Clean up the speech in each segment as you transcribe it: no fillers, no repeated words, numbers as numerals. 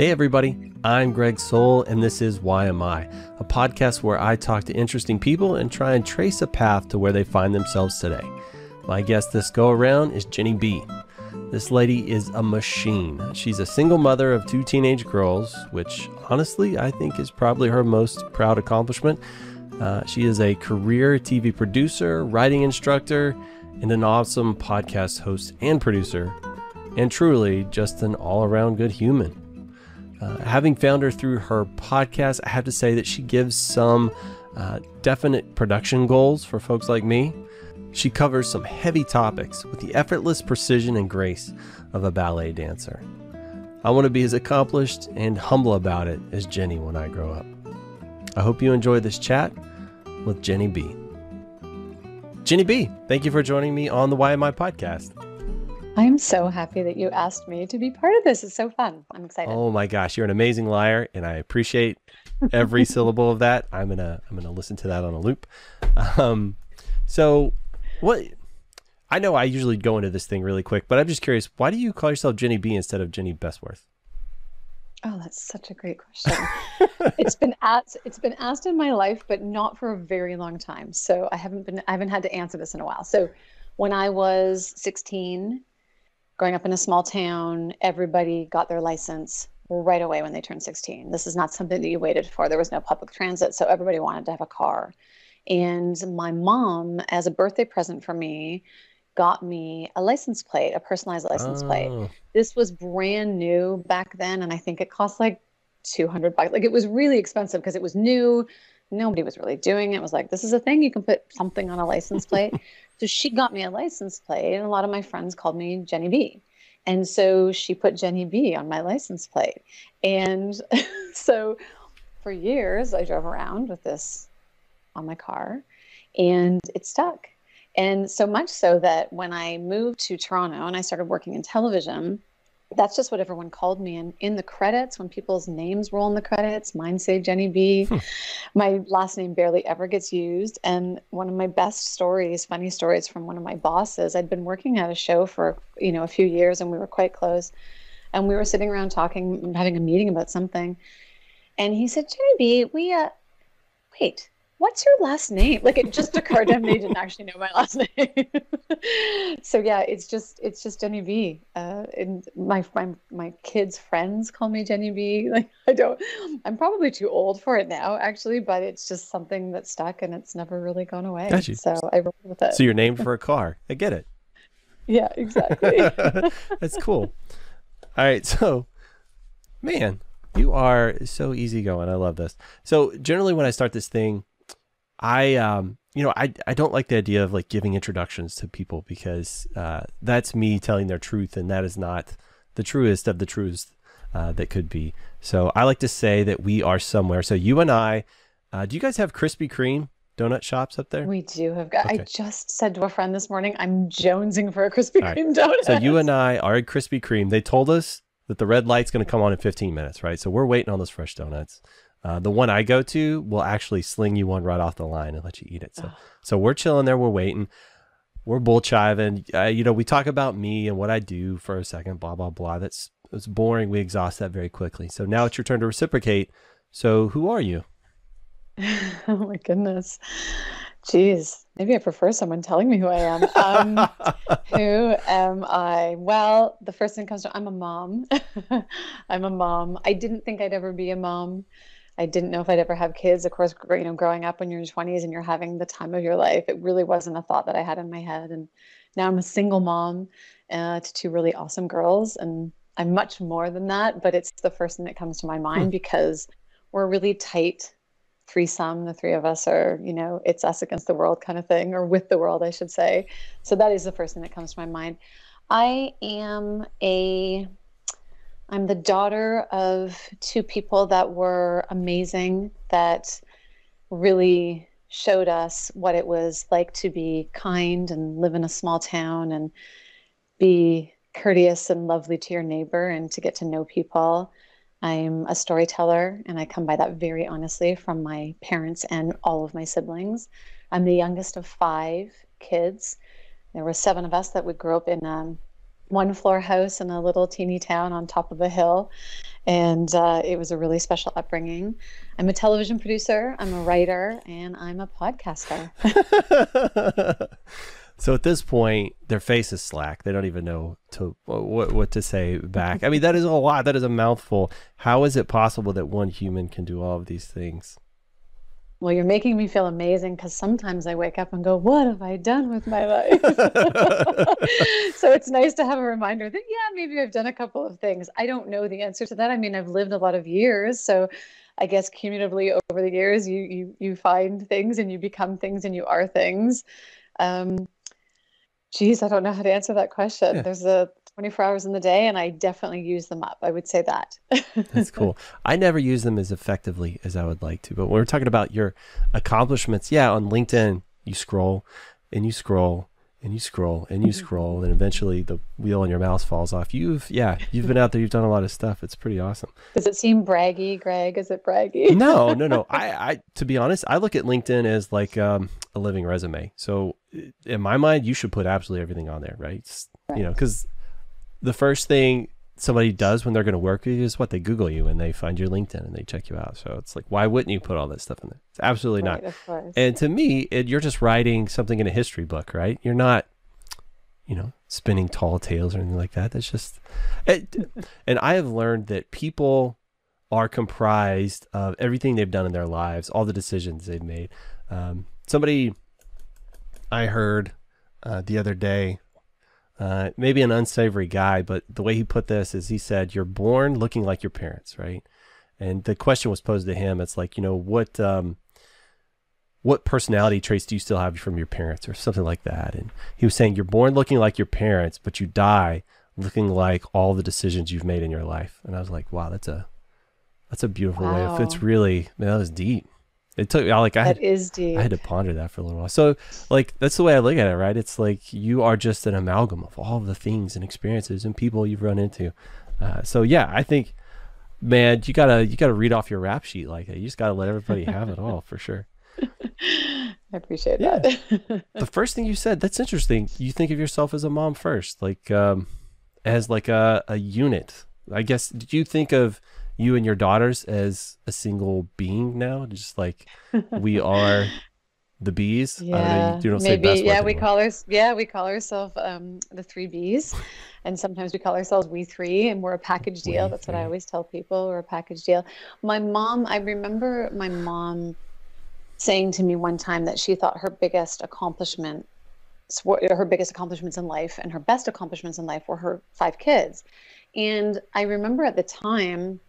Hey everybody, I'm Greg Soule and this is Why Am I, a podcast where I talk to interesting people and try and trace a path to where they find themselves today. My guest this go around is Jenny B. This lady is a machine. She's a single mother of two teenage girls, which honestly I think is probably her most proud accomplishment. She is a career TV producer, writing instructor, and an awesome podcast host and producer, and truly just an all-around good human. Having found her through her podcast, I have to say that she gives some definite production goals for folks like me. She covers some heavy topics with the effortless precision and grace of a ballet dancer. I want to be as accomplished and humble about it as Jenny when I grow up. I hope you enjoy this chat with Jenny B. Jenny B, thank you for joining me on the Why Am I podcast. I'm so happy that you asked me to be part of this. It's so fun. I'm excited. Oh my gosh, you're an amazing liar, and I appreciate every syllable of that. I'm gonna listen to that on a loop. So, what? I know I usually go into this thing really quick, but I'm just curious. Why do you call yourself Jenny B instead of Jenny Bestworth? Oh, that's such a great question. It's been asked in my life, but not for a very long time. So I haven't had to answer this in a while. So when I was 16. Growing up in a small town, everybody got their license right away when they turned 16. This is not something that you waited for. There was no public transit, so everybody wanted to have a car. And my mom, as a birthday present for me, got me a license plate, a personalized license plate. This was brand new back then, and I think it cost like $200. Like, it was really expensive because it was new. Nobody was really doing it. It was like, this is a thing. You can put something on a license plate. So she got me a license plate, and a lot of my friends called me Jenny B. And so she put Jenny B on my license plate. And so for years, I drove around with this on my car, and it stuck. And so much so that when I moved to Toronto and I started working in television, that's just what everyone called me. And in the credits, when people's names roll in the credits, mine say Jenny B. My last name barely ever gets used. And one of my best stories, funny stories, from one of my bosses, I'd been working at a show for, a few years, and we were quite close. And we were sitting around talking, having a meeting about something. And he said, Jenny B, wait, what's your last name? Like, it just occurred to him they didn't actually know my last name. So yeah, it's just Jenny B. And my kids' friends call me Jenny B. Like, I'm probably too old for it now, actually, but it's just something that stuck and it's never really gone away. Got you. So I rolled with it. So you're named for a car. I get it. Yeah, exactly. That's cool. All right, so man, you are so easygoing. I love this. So generally when I start this thing, I don't like the idea of like giving introductions to people, because that's me telling their truth, and that is not the truest of the truths that could be. So I like to say that we are somewhere. So you and I, do you guys have Krispy Kreme donut shops up there? We do have. Okay. I just said to a friend this morning, I'm jonesing for a Krispy Kreme donut. So you and I are at Krispy Kreme. They told us that the red light's going to come on in 15 minutes, right? So we're waiting on those fresh donuts. The one I go to will actually sling you one right off the line and let you eat it. So we're chilling there. We're waiting. We're bull chiving. We talk about me and what I do for a second, blah, blah, blah. It's boring. We exhaust that very quickly. So now it's your turn to reciprocate. So who are you? Oh, my goodness. Jeez. Maybe I prefer someone telling me who I am. Who am I? Well, the first thing comes to, I'm a mom. I'm a mom. I didn't think I'd ever be a mom. I didn't know if I'd ever have kids. Of course, growing up when you're in your 20s and you're having the time of your life, it really wasn't a thought that I had in my head. And now I'm a single mom to two really awesome girls. And I'm much more than that, but it's the first thing that comes to my mind because we're really tight threesome. The three of us are, it's us against the world kind of thing, or with the world, I should say. So that is the first thing that comes to my mind. I'm the daughter of two people that were amazing, that really showed us what it was like to be kind and live in a small town and be courteous and lovely to your neighbor and to get to know people. I'm a storyteller, and I come by that very honestly from my parents and all of my siblings. I'm the youngest of 5 kids. There were 7 of us that would grow up in one-floor house in a little teeny town on top of a hill. And it was a really special upbringing. I'm a television producer, I'm a writer, and I'm a podcaster. So at this point, their face is slack. They don't even know what to say back. I mean, that is a lot. That is a mouthful. How is it possible that one human can do all of these things? Well, you're making me feel amazing, because sometimes I wake up and go, what have I done with my life? So it's nice to have a reminder that, yeah, maybe I've done a couple of things. I don't know the answer to that. I mean, I've lived a lot of years. So I guess cumulatively over the years, you find things and you become things and you are things. Geez, I don't know how to answer that question. Yeah. There's 24 hours in the day, and I definitely use them up. I would say that. That's cool. I never use them as effectively as I would like to. But when we're talking about your accomplishments, yeah, on LinkedIn, you scroll and you scroll and you scroll and you scroll, and eventually the wheel on your mouse falls off. You've been out there. You've done a lot of stuff. It's pretty awesome. Does it seem braggy, Greg? Is it braggy? No. I, to be honest, I look at LinkedIn as like a living resume. So in my mind, you should put absolutely everything on there, right? Right. You know, because the first thing somebody does when they're going to work with you is what? They Google you and they find your LinkedIn and they check you out. So it's like, why wouldn't you put all that stuff in there? It's absolutely right, not. Of course. And to me, you're just writing something in a history book, right? You're not, you know, spinning tall tales or anything like that. That's just, and I have learned that people are comprised of everything they've done in their lives, all the decisions they've made. Somebody I heard the other day, maybe an unsavory guy, but the way he put this is he said, you're born looking like your parents, right? And the question was posed to him. It's like, you know, what personality traits do you still have from your parents or something like that? And he was saying, you're born looking like your parents, but you die looking like all the decisions you've made in your life. And I was like, wow, that's a beautiful way of, it's really, man, that was deep. It took me like I had to ponder that for a little while. So like that's the way I look at it, right? It's like you are just an amalgam of all of the things and experiences and people you've run into. So yeah, I think, man, you gotta read off your rap sheet like that. You just gotta let everybody have it all for sure. I appreciate that. The first thing you said, that's interesting. You think of yourself as a mom first, like as like a unit. I guess did you think of you and your daughters as a single being now? Just like we are the bees. Yeah, you don't maybe, say yeah, we anymore. Call her, yeah, we call ourselves the three Bs, and sometimes we call ourselves we three, and we're a package deal. That's what I always tell people. We're a package deal. My mom, I remember my mom saying to me one time that she thought her biggest accomplishments in life and her best accomplishments in life were her 5 kids. And I remember at the time,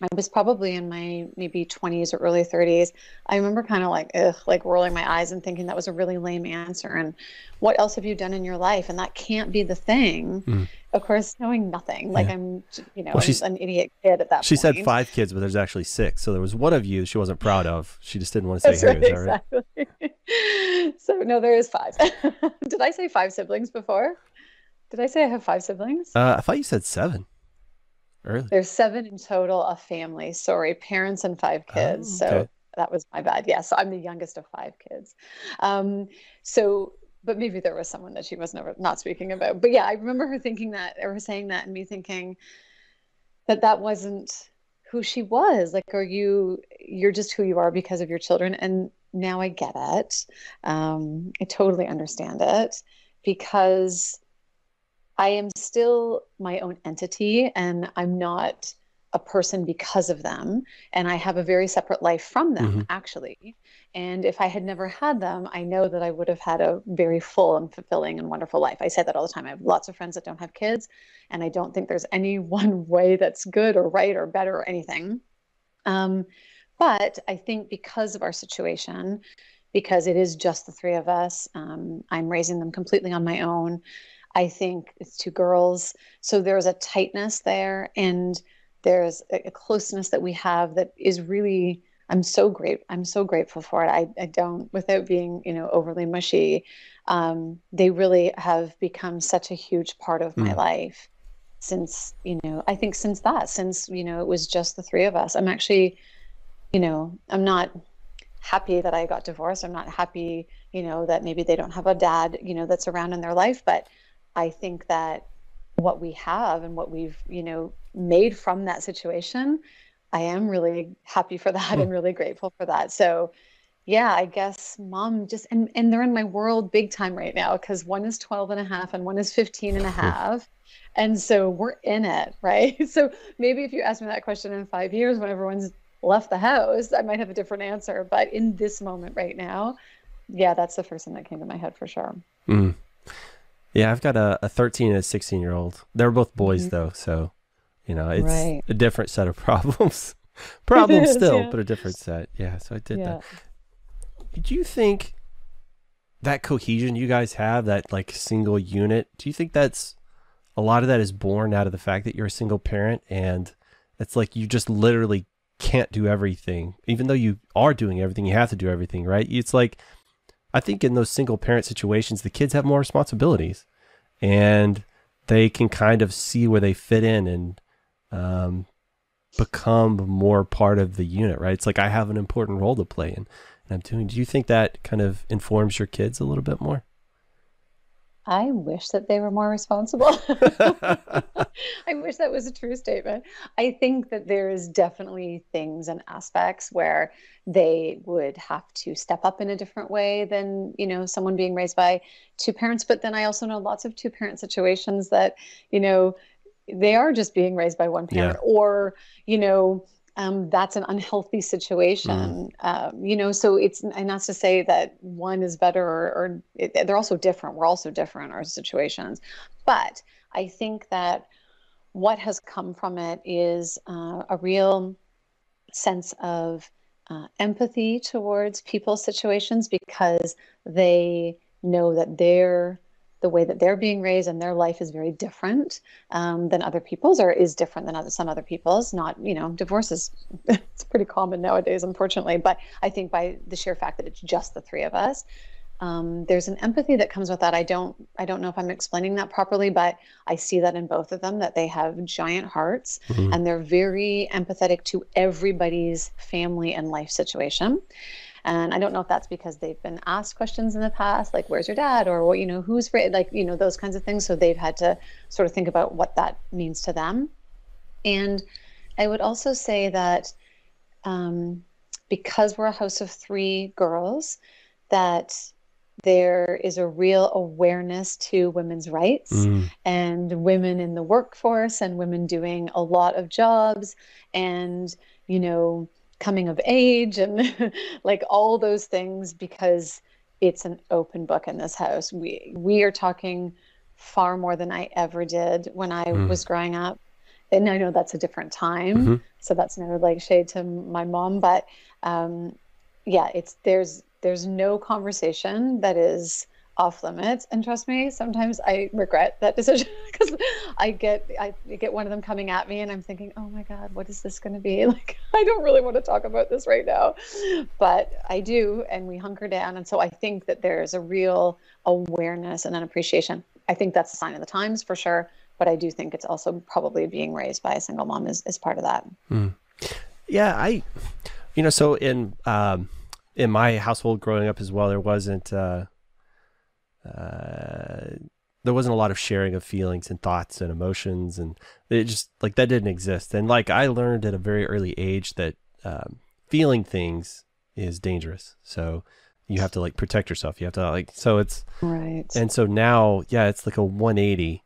I was probably in my maybe 20s or early 30s. I remember kind of like, ugh, like rolling my eyes and thinking that was a really lame answer. And what else have you done in your life? And that can't be the thing. Mm. Of course, knowing nothing. Like I'm, you know, well, she's an idiot kid at that point. She said 5 kids, but there's actually 6. So there was one of you she wasn't proud of. She just didn't want to say hey, is that right? Exactly. So no, there is 5. Did I say 5 siblings before? Did I say I have 5 siblings? I thought you said 7. Early. There's 7 in total, a family, sorry, parents and 5 kids. Oh, okay. So that was my bad. Yeah. So I'm the youngest of 5 kids. But maybe there was someone that she was not speaking about, but yeah, I remember her thinking that, or her saying that, and me thinking that that wasn't who she was. Like, you're just who you are because of your children. And now I get it. I totally understand it, because I am still my own entity, and I'm not a person because of them. And I have a very separate life from them, actually. And if I had never had them, I know that I would have had a very full and fulfilling and wonderful life. I say that all the time. I have lots of friends that don't have kids, and I don't think there's any one way that's good or right or better or anything. But I think because of our situation, because it is just the 3 of us, I'm raising them completely on my own. I think it's 2 girls. So there's a tightness there, and there's a closeness that we have that is really, I'm so grateful for it. I don't, without being, you know, overly mushy, they really have become such a huge part of my life since, you know, I think since, you know, it was just the 3 of us. I'm actually, you know, I'm not happy that I got divorced. I'm not happy, you know, that maybe they don't have a dad, you know, that's around in their life, but I think that what we have and what we've, you know, made from that situation, I am really happy for that and really grateful for that. So yeah, I guess mom just, and they're in my world big time right now, because one is 12 and a half and one is 15 and a half. And so we're in it, right? So maybe if you ask me that question in 5 years, when everyone's left the house, I might have a different answer. But in this moment right now, yeah, that's the first thing that came to my head for sure. Mm. Yeah, I've got a 13 and a 16-year-old. They're both boys, mm-hmm. though, so, you know, it's right. a different set of problems. Problems still, yeah. but a different set. Yeah, so I did yeah. that. Do you think that cohesion you guys have, that, like, single unit, do you think that's, a lot of that is born out of the fact that you're a single parent, and it's like you just literally can't do everything, even though you are doing everything, you have to do everything, right? It's like, I think in those single parent situations, the kids have more responsibilities and they can kind of see where they fit in and become more part of the unit, right? It's like, I have an important role to play and I'm doing. Do you think that kind of informs your kids a little bit more? I wish that they were more responsible. I wish that was a true statement. I think that there is definitely things and aspects where they would have to step up in a different way than, you know, someone being raised by two parents. But then I also know lots of two parent situations that, you know, they are just being raised by one parent yeah. or, you know, that's an unhealthy situation, you know, so it's, and not to say that one is better or they're also different. We're also different, our situations. But I think that what has come from it is a real sense of empathy towards people's situations, because they know that they're the way that they're being raised and their life is very different than other people's, or is different than some other people's. Not, you know, divorce is it's pretty common nowadays, unfortunately, but I think by the sheer fact that it's just the three of us, there's an empathy that comes with that. I don't know if I'm explaining that properly, but I see that in both of them, that they have giant hearts mm-hmm. and they're very empathetic to everybody's family and life situation. And I don't know if that's because they've been asked questions in the past, like, where's your dad? Or, you know, who's, like, you know, those kinds of things. So they've had to sort of think about what that means to them. And I would also say that because we're a house of three girls, that there is a real awareness to women's rights and women in the workforce and women doing a lot of jobs and, you know, coming of age and like all those things, because it's an open book in this house. We are talking far more than I ever did when I was growing up. And I know that's a different time. Mm-hmm. So that's no like shade to my mom, but yeah, it's, there's no conversation that is off limits. And trust me, sometimes I regret that decision, because I get one of them coming at me and I'm thinking, oh my God, what is this going to be? Like, I don't really want to talk about this right now, but I do. And we hunker down. And so I think that there's a real awareness and an appreciation. I think that's a sign of the times for sure. But I do think it's also probably being raised by a single mom is part of that. Mm. Yeah. You know, so in my household growing up as well, there wasn't a lot of sharing of feelings and thoughts and emotions, and it just like that didn't exist. And like I learned at a very early age that feeling things is dangerous, so you have to like protect yourself. You have to like, so it's right. And so now, yeah, it's like a 180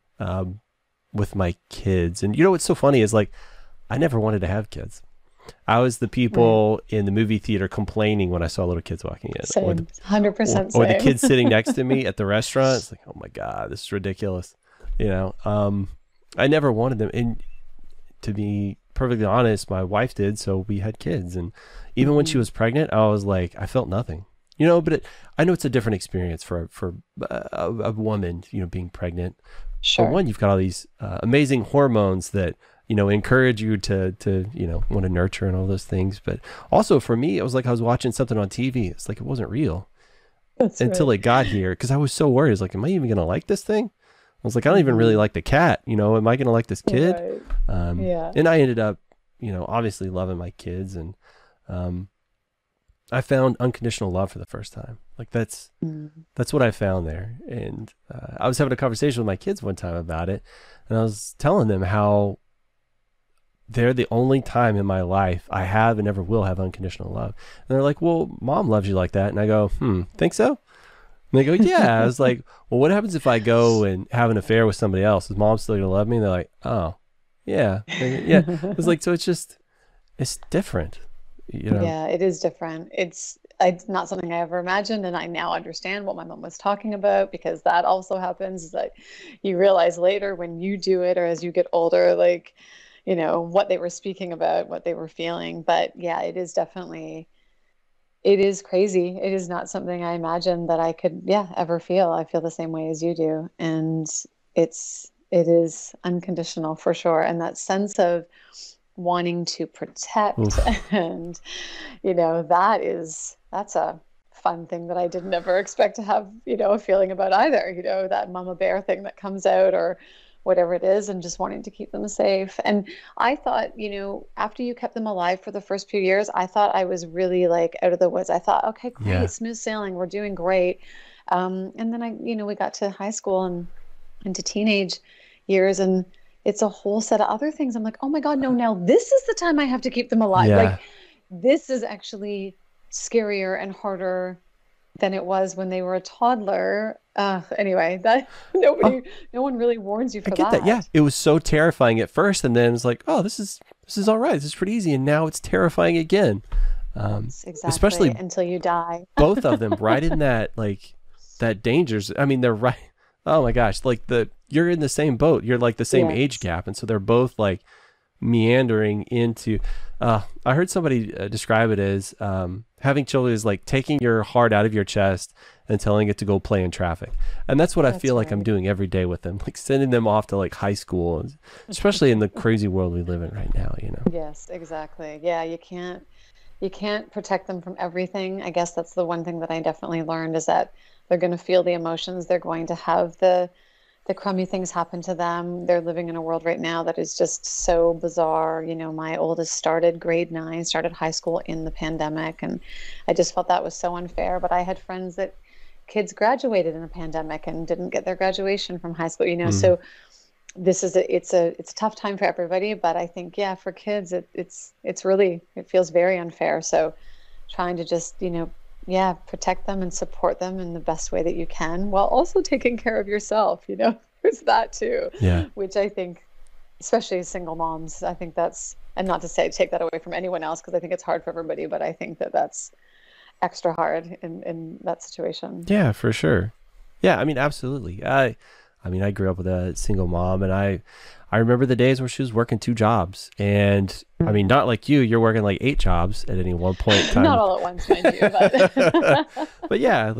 with my kids. And you know what's so funny is like I never wanted to have kids. I was the people in the movie theater complaining when I saw little kids walking in. Same. Or the, 100% or the kids sitting next to me at the restaurant. It's like, oh my God, this is ridiculous. You know, I never wanted them. And to be perfectly honest, my wife did. So we had kids. And even when she was pregnant, I was like, I felt nothing, you know, but I know it's a different experience for a woman, you know, being pregnant. Sure. For one, you've got all these amazing hormones that, you know, encourage you to, you know, want to nurture and all those things. But also for me, it was like I was watching something on TV. It's like, it wasn't real until it got here. 'Cause I was so worried. I was like, am I even going to like this thing? I was like, I don't even really like the cat, you know, am I going to like this kid? Right. And I ended up, you know, obviously loving my kids, and I found unconditional love for the first time. Like that's what I found there. And I was having a conversation with my kids one time about it, and I was telling them how they're the only time in my life I have and never will have unconditional love. And they're like, well, mom loves you like that. And I go, think so? And they go, yeah. I was like, well, what happens if I go and have an affair with somebody else? Is mom still going to love me? And they're like, oh, yeah. Like, yeah. It was like, so it's just, it's different. You know? Yeah, it is different. It's not something I ever imagined. And I now understand what my mom was talking about, because that also happens, is that you realize later when you do it or as you get older, like, you know, what they were speaking about, what they were feeling. But yeah, it is definitely, it is crazy. It is not something I imagined that I could, ever feel. I feel the same way as you do. And it is unconditional for sure. And that sense of wanting to protect and, you know, that's a fun thing that I didn't ever expect to have, you know, a feeling about either, you know, that mama bear thing that comes out or whatever it is, and just wanting to keep them safe. And I thought, you know, after you kept them alive for the first few years, I thought I was really like out of the woods. I thought, okay, great, smooth sailing, we're doing great. And then you know, we got to high school and into teenage years, and it's a whole set of other things. I'm like, oh my God, no, now this is the time I have to keep them alive. Yeah. Like, this is actually scarier and harder than it was when they were a toddler. Anyway, that no one really warns you for that. Yeah, it was so terrifying at first, and then it was like, oh, this is all right. This is pretty easy, and now it's terrifying again. Exactly, especially until you die. Both of them, right in that that dangers. I mean, they're right. Oh my gosh, you're in the same boat. You're like the same age gap, and so they're both like meandering into. I heard somebody describe it as having children is like taking your heart out of your chest and telling it to go play in traffic. And that's what I feel like I'm doing every day with them, like sending them off to like high school, especially in the crazy world we live in right now, you know? Yes, exactly. Yeah. You can't protect them from everything. I guess that's the one thing that I definitely learned, is that they're going to feel the emotions. They're going to have the crummy things happen to them. They're living in a world right now that is just so bizarre. You know, my oldest started grade 9, started high school in the pandemic. And I just felt that was so unfair. But I had friends that kids graduated in the pandemic and didn't get their graduation from high school, you know? So this is it's a tough time for everybody, but I think, yeah, for kids, it's really, it feels very unfair. So trying to just, you know, protect them and support them in the best way that you can, while also taking care of yourself, you know, there's that too, which I think, especially as single moms, I think that's, and not to say take that away from anyone else, because I think it's hard for everybody, but I think that's extra hard in that situation. Yeah, for sure. Yeah. I mean, absolutely. I mean, I grew up with a single mom, and I remember the days where she was working 2 jobs. And I mean, not like you're working like 8 jobs at any one point in time. Not all at once, mind you, but. But yeah,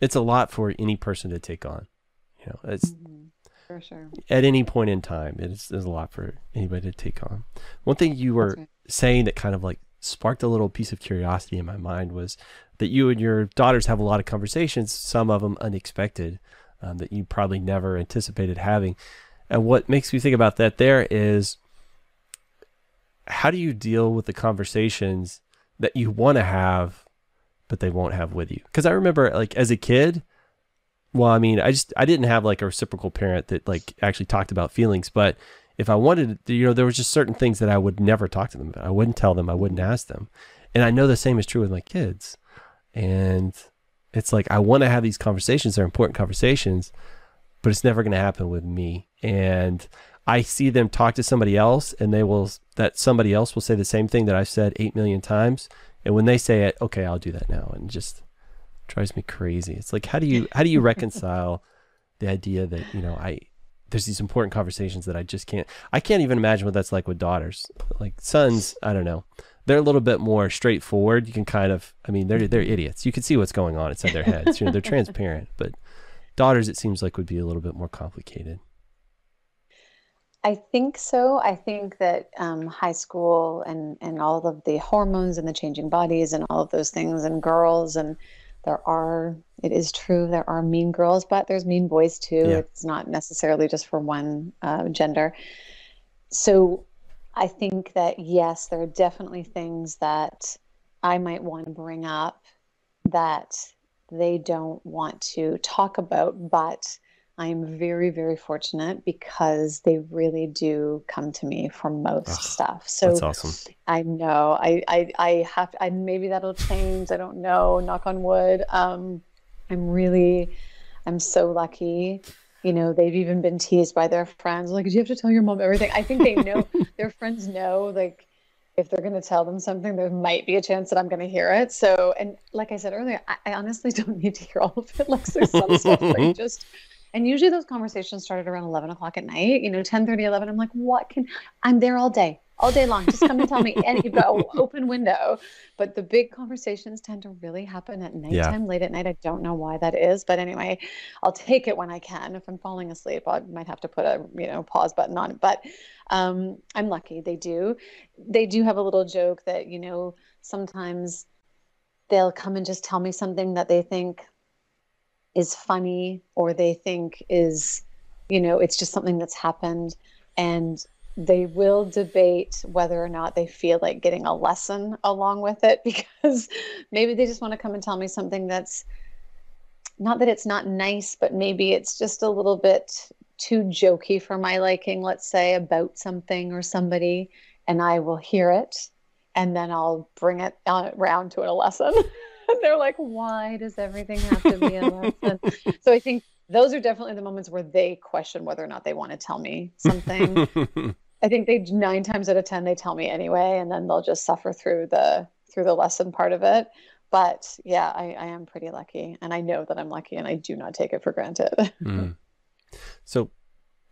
it's a lot for any person to take on. You know, it's for sure. At any point in time, there's a lot for anybody to take on. One thing you were saying that kind of like sparked a little piece of curiosity in my mind was that you and your daughters have a lot of conversations, some of them unexpected, that you probably never anticipated having. And what makes me think about that there is, how do you deal with the conversations that you want to have, but they won't have with you? Because I remember, like, as a kid, well, I mean, I didn't have like a reciprocal parent that like actually talked about feelings. But if I wanted to, you know, there was just certain things that I would never talk to them about. I wouldn't tell them. I wouldn't ask them. And I know the same is true with my kids. And it's like, I want to have these conversations. They're important conversations, but it's never going to happen with me. And I see them talk to somebody else, and that somebody else will say the same thing that I've said 8 million times. And when they say it, okay, I'll do that now. And it just drives me crazy. It's like, how do you reconcile the idea that, you know, there's these important conversations that I can't even imagine what that's like with daughters. Like sons, I don't know. They're a little bit more straightforward. You can kind of, I mean, they're idiots. You can see what's going on inside their heads. You know, they're transparent, but daughters, it seems like, would be a little bit more complicated. I think so. I think that high school and all of the hormones and the changing bodies and all of those things, and girls, and it is true, there are mean girls, but there's mean boys too. Yeah. It's not necessarily just for one gender. So I think that, yes, there are definitely things that I might want to bring up that they don't want to talk about, but I'm very, very fortunate because they really do come to me for most stuff. So that's awesome. I know I have to, maybe that'll change. I don't know. Knock on wood. I'm so lucky. You know, they've even been teased by their friends. Like, do you have to tell your mom everything? I think they know their friends know, like, if they're going to tell them something, there might be a chance that I'm going to hear it. So, and like I said earlier, I honestly don't need to hear all of it. Like, there's some stuff like just, and usually those conversations started around 11 o'clock at night, you know, 10:30, 11. I'm like, I'm there all day long. Just come and tell me any open window. But the big conversations tend to really happen at nighttime, late at night. I don't know why that is, but anyway, I'll take it when I can. If I'm falling asleep, I might have to put a, you know, pause button on it, but I'm lucky. They do have a little joke that, you know, sometimes they'll come and just tell me something that they think is funny, or they think is, you know, it's just something that's happened, and they will debate whether or not they feel like getting a lesson along with it, because maybe they just want to come and tell me something that's not that it's not nice, but maybe it's just a little bit too jokey for my liking, let's say, about something or somebody, and I will hear it and then I'll bring it around to a lesson. And they're like, why does everything have to be a lesson? So I think those are definitely the moments where they question whether or not they want to tell me something. I think they 9 times out of 10, they tell me anyway, and then they'll just suffer through the lesson part of it. But yeah, I am pretty lucky, and I know that I'm lucky, and I do not take it for granted. Mm. So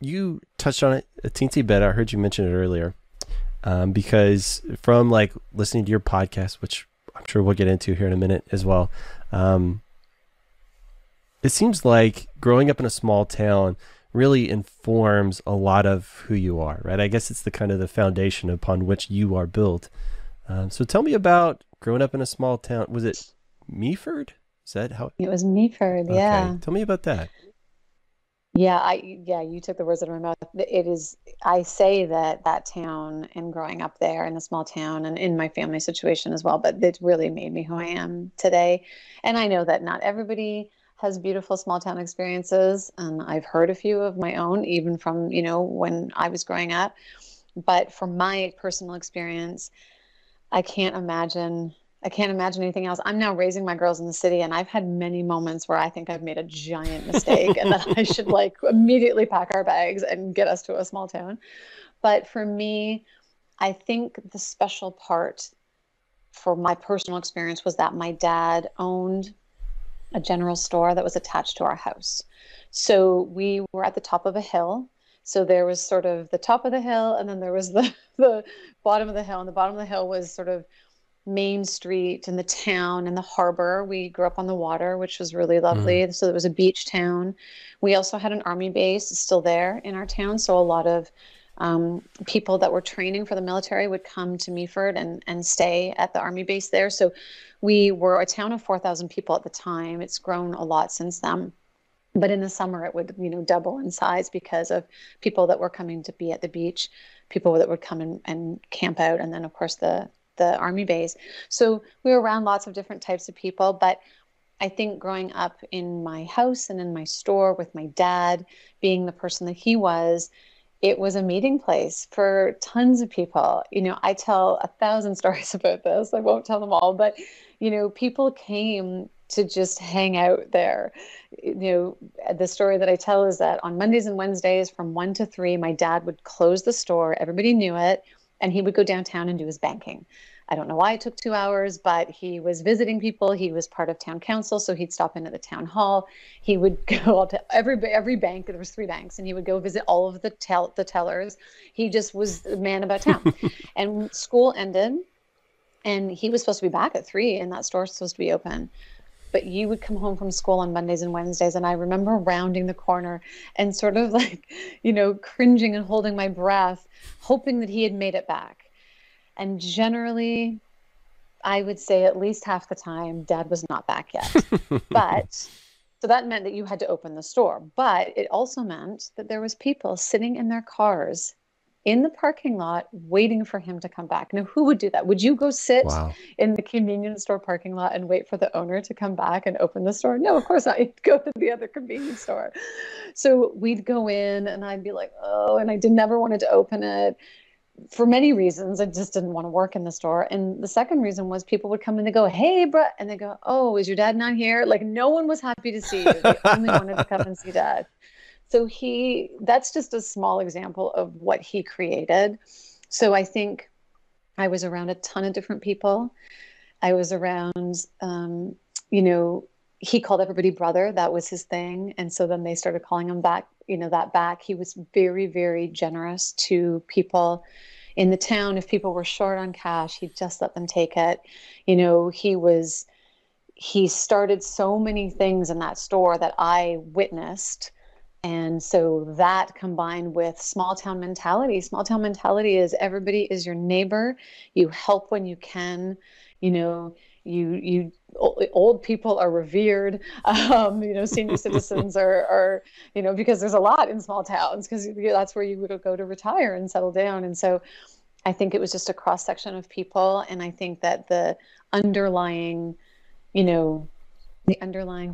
you touched on it a teensy bit. I heard you mention it earlier, because from like listening to your podcast, which I'm sure we'll get into here in a minute as well. It seems like growing up in a small town really informs a lot of who you are, right? I guess it's the kind of the foundation upon which you are built. So tell me about growing up in a small town. Was it Meaford? Is that how? It was Meaford. Okay. Yeah. Tell me about that. Yeah. You took the words out of my mouth. It is, I say that town and growing up there in a small town and in my family situation as well, but it really made me who I am today. And I know that not everybody has beautiful small town experiences. And I've heard a few of my own, even from, you know, when I was growing up, but from my personal experience, I can't imagine anything else. I'm now raising my girls in the city, and I've had many moments where I think I've made a giant mistake and that I should like immediately pack our bags and get us to a small town. But for me, I think the special part for my personal experience was that my dad owned a general store that was attached to our house. So we were at the top of a hill. So there was sort of the top of the hill, and then there was the bottom of the hill, and the bottom of the hill was sort of Main Street and the town and the harbor. We grew up on the water, which was really lovely. Mm. So it was a beach town. We also had an army base still there in our town. So a lot of people that were training for the military would come to Meaford and stay at the army base there. So we were a town of 4,000 people at the time. It's grown a lot since then. But in the summer, it would, you know, double in size because of people that were coming to be at the beach, people that would come and camp out, and then, of course, the army base. So we were around lots of different types of people, but I think growing up in my house and in my store with my dad being the person that he was, it was a meeting place for tons of people. You know, I tell 1,000 stories about this. I won't tell them all, but, you know, people came to just hang out there. You know, the story that I tell is that on Mondays and Wednesdays from 1 to 3, my dad would close the store. Everybody knew it. And he would go downtown and do his banking. I don't know why it took 2 hours, but he was visiting people. He was part of town council, so he'd stop in at the town hall. He would go out to every bank. There was 3 banks, and he would go visit all of the tellers. He just was the man about town. And school ended, and he was supposed to be back at 3, and that store was supposed to be open. But you would come home from school on Mondays and Wednesdays. And I remember rounding the corner and sort of like, you know, cringing and holding my breath, hoping that he had made it back. And generally, I would say at least half the time, Dad was not back yet. But so that meant that you had to open the store. But it also meant that there was people sitting in their cars in the parking lot waiting for him to come back. Now, who would do that? Would you go sit in the convenience store parking lot and wait for the owner to come back and open the store? No, of course not. You'd go to the other convenience store. So we'd go in and I'd be like, oh, and I never wanted to open it. For many reasons, I just didn't want to work in the store. And the second reason was people would come in and go, hey, bro. And they go, oh, is your dad not here? Like, no one was happy to see you. They only wanted to come and see Dad. So that's just a small example of what he created. So I think I was around a ton of different people. I was around, he called everybody brother. That was his thing. And so then they started calling him back, that. He was very, very generous to people in the town. If people were short on cash, he'd just let them take it. He started so many things in that store that I witnessed. And so that combined with small town mentality is everybody is your neighbor. You help when you can, old people are revered, senior citizens are because there's a lot in small towns, because that's where you would go to retire and settle down. And so I think it was just a cross section of people. And I think that the underlying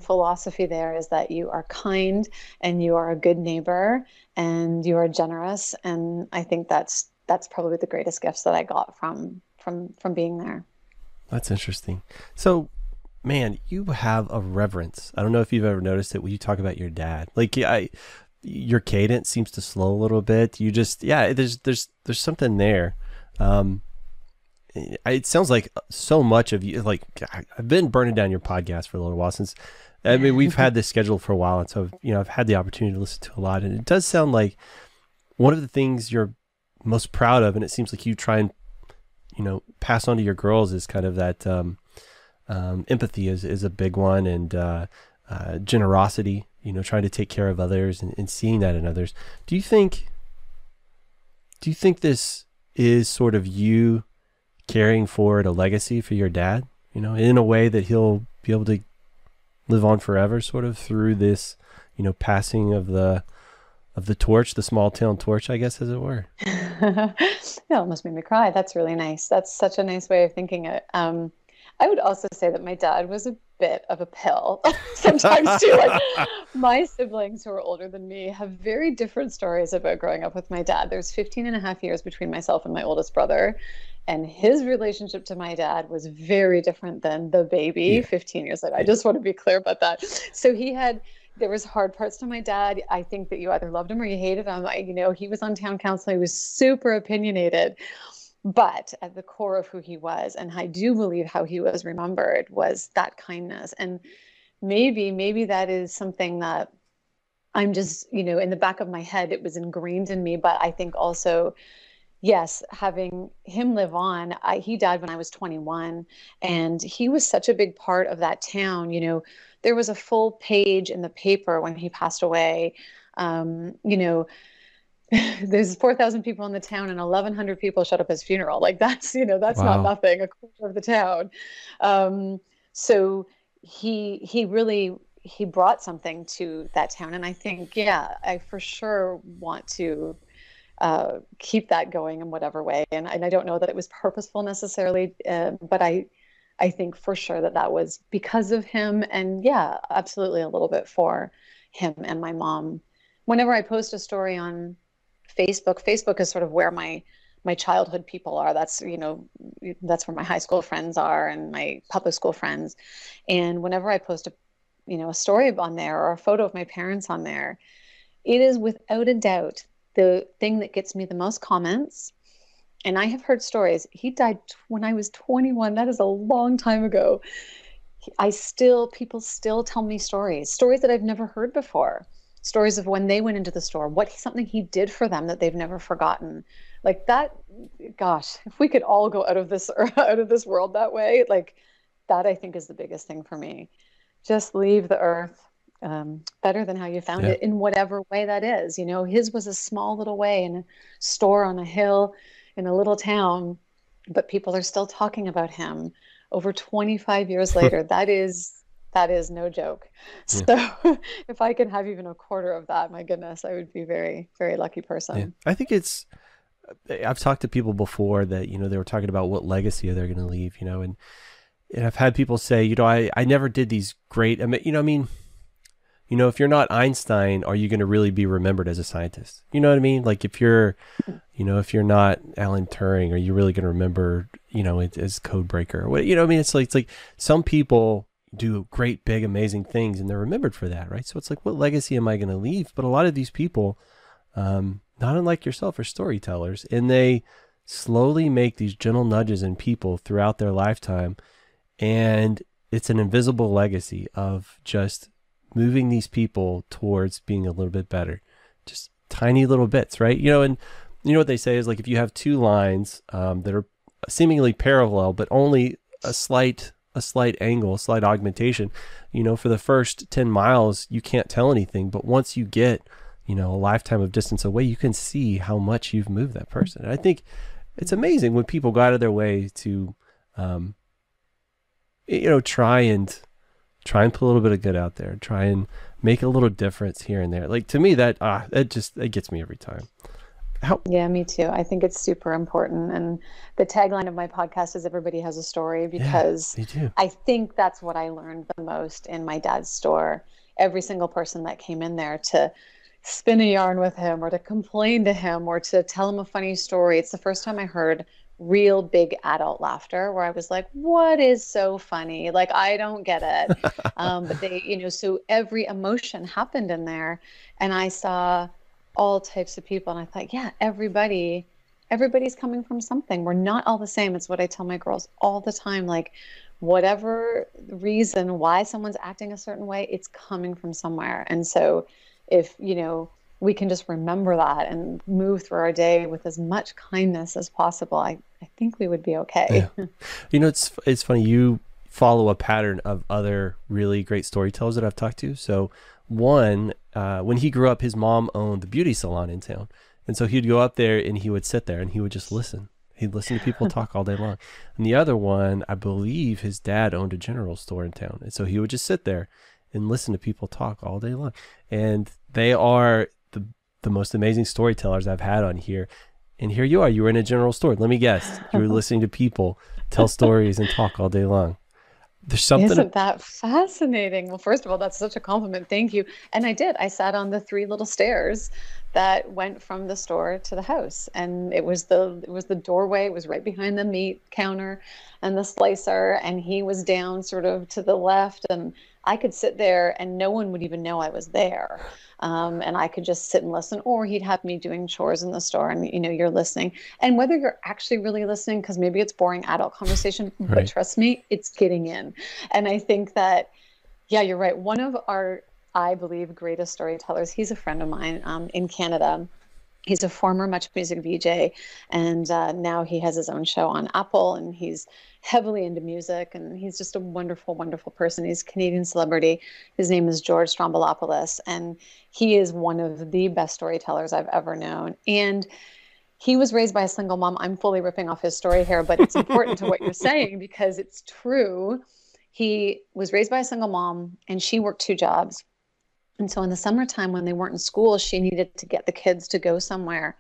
philosophy there is that you are kind and you are a good neighbor and you are generous. And I think that's probably the greatest gifts that I got from being there. That's interesting. So, man, you have a reverence. I don't know if you've ever noticed it when you talk about your dad. Like, your cadence seems to slow a little bit. You just, there's something there. It sounds like so much of you. Like, I've been burning down your podcast for a little while since. I mean, we've had this scheduled for a while, and so I've had the opportunity to listen to a lot. And it does sound like one of the things you're most proud of, and it seems like you try and pass on to your girls, is kind of that empathy is a big one, and generosity, trying to take care of others and seeing that in others. Do you think this is sort of you carrying forward a legacy for your dad, in a way that he'll be able to live on forever, sort of through this, passing of the torch, the small town torch, I guess, as it were? It almost made me cry. That's really nice. That's such a nice way of thinking it. I would also say that my dad was a bit of a pill sometimes too. Like, my siblings who are older than me have very different stories about growing up with my dad. There's 15 and a half years between myself and my oldest brother. And his relationship to my dad was very different than the baby 15 years later. I just want to be clear about that. So there was hard parts to my dad. I think that you either loved him or you hated him. He was on town council. He was super opinionated. But at the core of who he was, and I do believe how he was remembered, was that kindness. And maybe that is something that I'm just, in the back of my head, it was ingrained in me. But I think also, yes, having him live on, he died when I was 21, and he was such a big part of that town. There was a full page in the paper when he passed away. There's 4,000 people in the town and 1,100 people showed up at his funeral. Like, that's, that's not nothing, a quarter of the town. So he really, he brought something to that town. And I think, I for sure want to keep that going in whatever way. And I don't know that it was purposeful necessarily, but I think for sure that was because of him, and absolutely a little bit for him and my mom. Whenever I post a story on Facebook is sort of where my childhood people are. That's, that's where my high school friends are and my public school friends. And whenever I post a story on there or a photo of my parents on there, it is without a doubt the thing that gets me the most comments. And I have heard stories. He died when I was 21. That is a long time ago. People still tell me stories that I've never heard before, stories of when they went into the store, something he did for them that they've never forgotten. Like that, gosh, if we could all go out of this world that way, like that, I think is the biggest thing for me. Just leave the earth better than how you found it, in whatever way that is. His was a small little way in a store on a hill in a little town, but people are still talking about him over 25 years later. that is no joke. Yeah. So if I could have even a quarter of that, my goodness, I would be a very, very lucky person. Yeah. I think it's I've talked to people before that, you know, they were talking about what legacy they're going to leave, you know, and I've had people say, you know, I never did these great, you know, if you're not Einstein, are you going to really be remembered as a scientist? You know what I mean? Like if you're, you know, if you're not Alan Turing, are you really going to remember, you know, it as Codebreaker? What, you know what I mean? It's like some people do great, big, amazing things and they're remembered for that, right? So it's like, what legacy am I going to leave? But a lot of these people, not unlike yourself, are storytellers, and they slowly make these gentle nudges in people throughout their lifetime. And it's an invisible legacy of just moving these people towards being a little bit better, just tiny little bits, right? You know, and you know what they say is like, if you have two lines that are seemingly parallel, but only a slight angle, a slight augmentation, you know, for the first 10 miles, you can't tell anything. But once you get, you know, a lifetime of distance away, you can see how much you've moved that person. And I think it's amazing when people go out of their way to, you know, try and put a little bit of good out there, try and make a little difference here and there. Like to me, that, it gets me every time. Yeah, me too. I think it's super important. And the tagline of my podcast is everybody has a story, because yeah, I think that's what I learned the most in my dad's store. Every single person that came in there to spin a yarn with him or to complain to him or to tell him a funny story. It's the first time I heard real big adult laughter where I was like, what is so funny? Like, I don't get it. But they, you know, so every emotion happened in there, and I saw all types of people. And I thought, yeah, everybody's coming from something. We're not all the same. It's what I tell my girls all the time. Like, whatever reason why someone's acting a certain way, it's coming from somewhere. And so if, you know, we can just remember that and move through our day with as much kindness as possible, I think we would be okay. Yeah. You know, it's funny. You follow a pattern of other really great storytellers that I've talked to. So one, when he grew up, his mom owned the beauty salon in town. And so he'd go up there and he would sit there and he would just listen. He'd listen to people talk all day long. And the other one, I believe his dad owned a general store in town. And so he would just sit there and listen to people talk all day long. And they are the most amazing storytellers I've had on here. And here you are, you were in a general store. Let me guess, you were listening to people tell stories and talk all day long. There's something. Isn't that fascinating? Well, first of all, that's such a compliment. Thank you. And I did. I sat on the three little stairs that went from the store to the house. And it was the doorway. It was right behind the meat counter and the slicer. And he was down sort of to the left. And I could sit there and no one would even know I was there. And I could just sit and listen, or he'd have me doing chores in the store and, you know, you're listening. And whether you're actually really listening, because maybe it's boring adult conversation, right, but trust me, it's getting in. And I think that, yeah, you're right. One of our, I believe, greatest storytellers, he's a friend of mine in Canada. He's a former Much Music VJ, and now he has his own show on Apple, and he's heavily into music, and he's just a wonderful, wonderful person. He's a Canadian celebrity. His name is George Strombolopoulos, and he is one of the best storytellers I've ever known. And he was raised by a single mom. I'm fully ripping off his story here, but it's important to what you're saying because it's true. He was raised by a single mom, and she worked two jobs. And so in the summertime when they weren't in school, she needed to get the kids to go somewhere.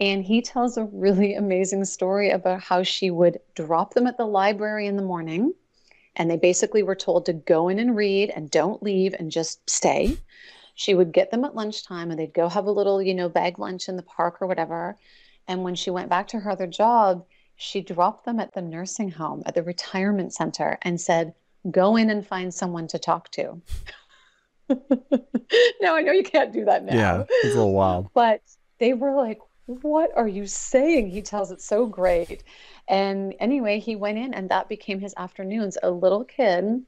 And he tells a really amazing story about how she would drop them at the library in the morning. And they basically were told to go in and read and don't leave and just stay. She would get them at lunchtime and they'd go have a little, you know, bag lunch in the park or whatever. And when she went back to her other job, she dropped them at the nursing home, at the retirement center, and said, go in and find someone to talk to. Now I know you can't do that now. Yeah, it's a little wild. But they were like, what are you saying? He tells it so great. And anyway, he went in and that became his afternoons. A little kid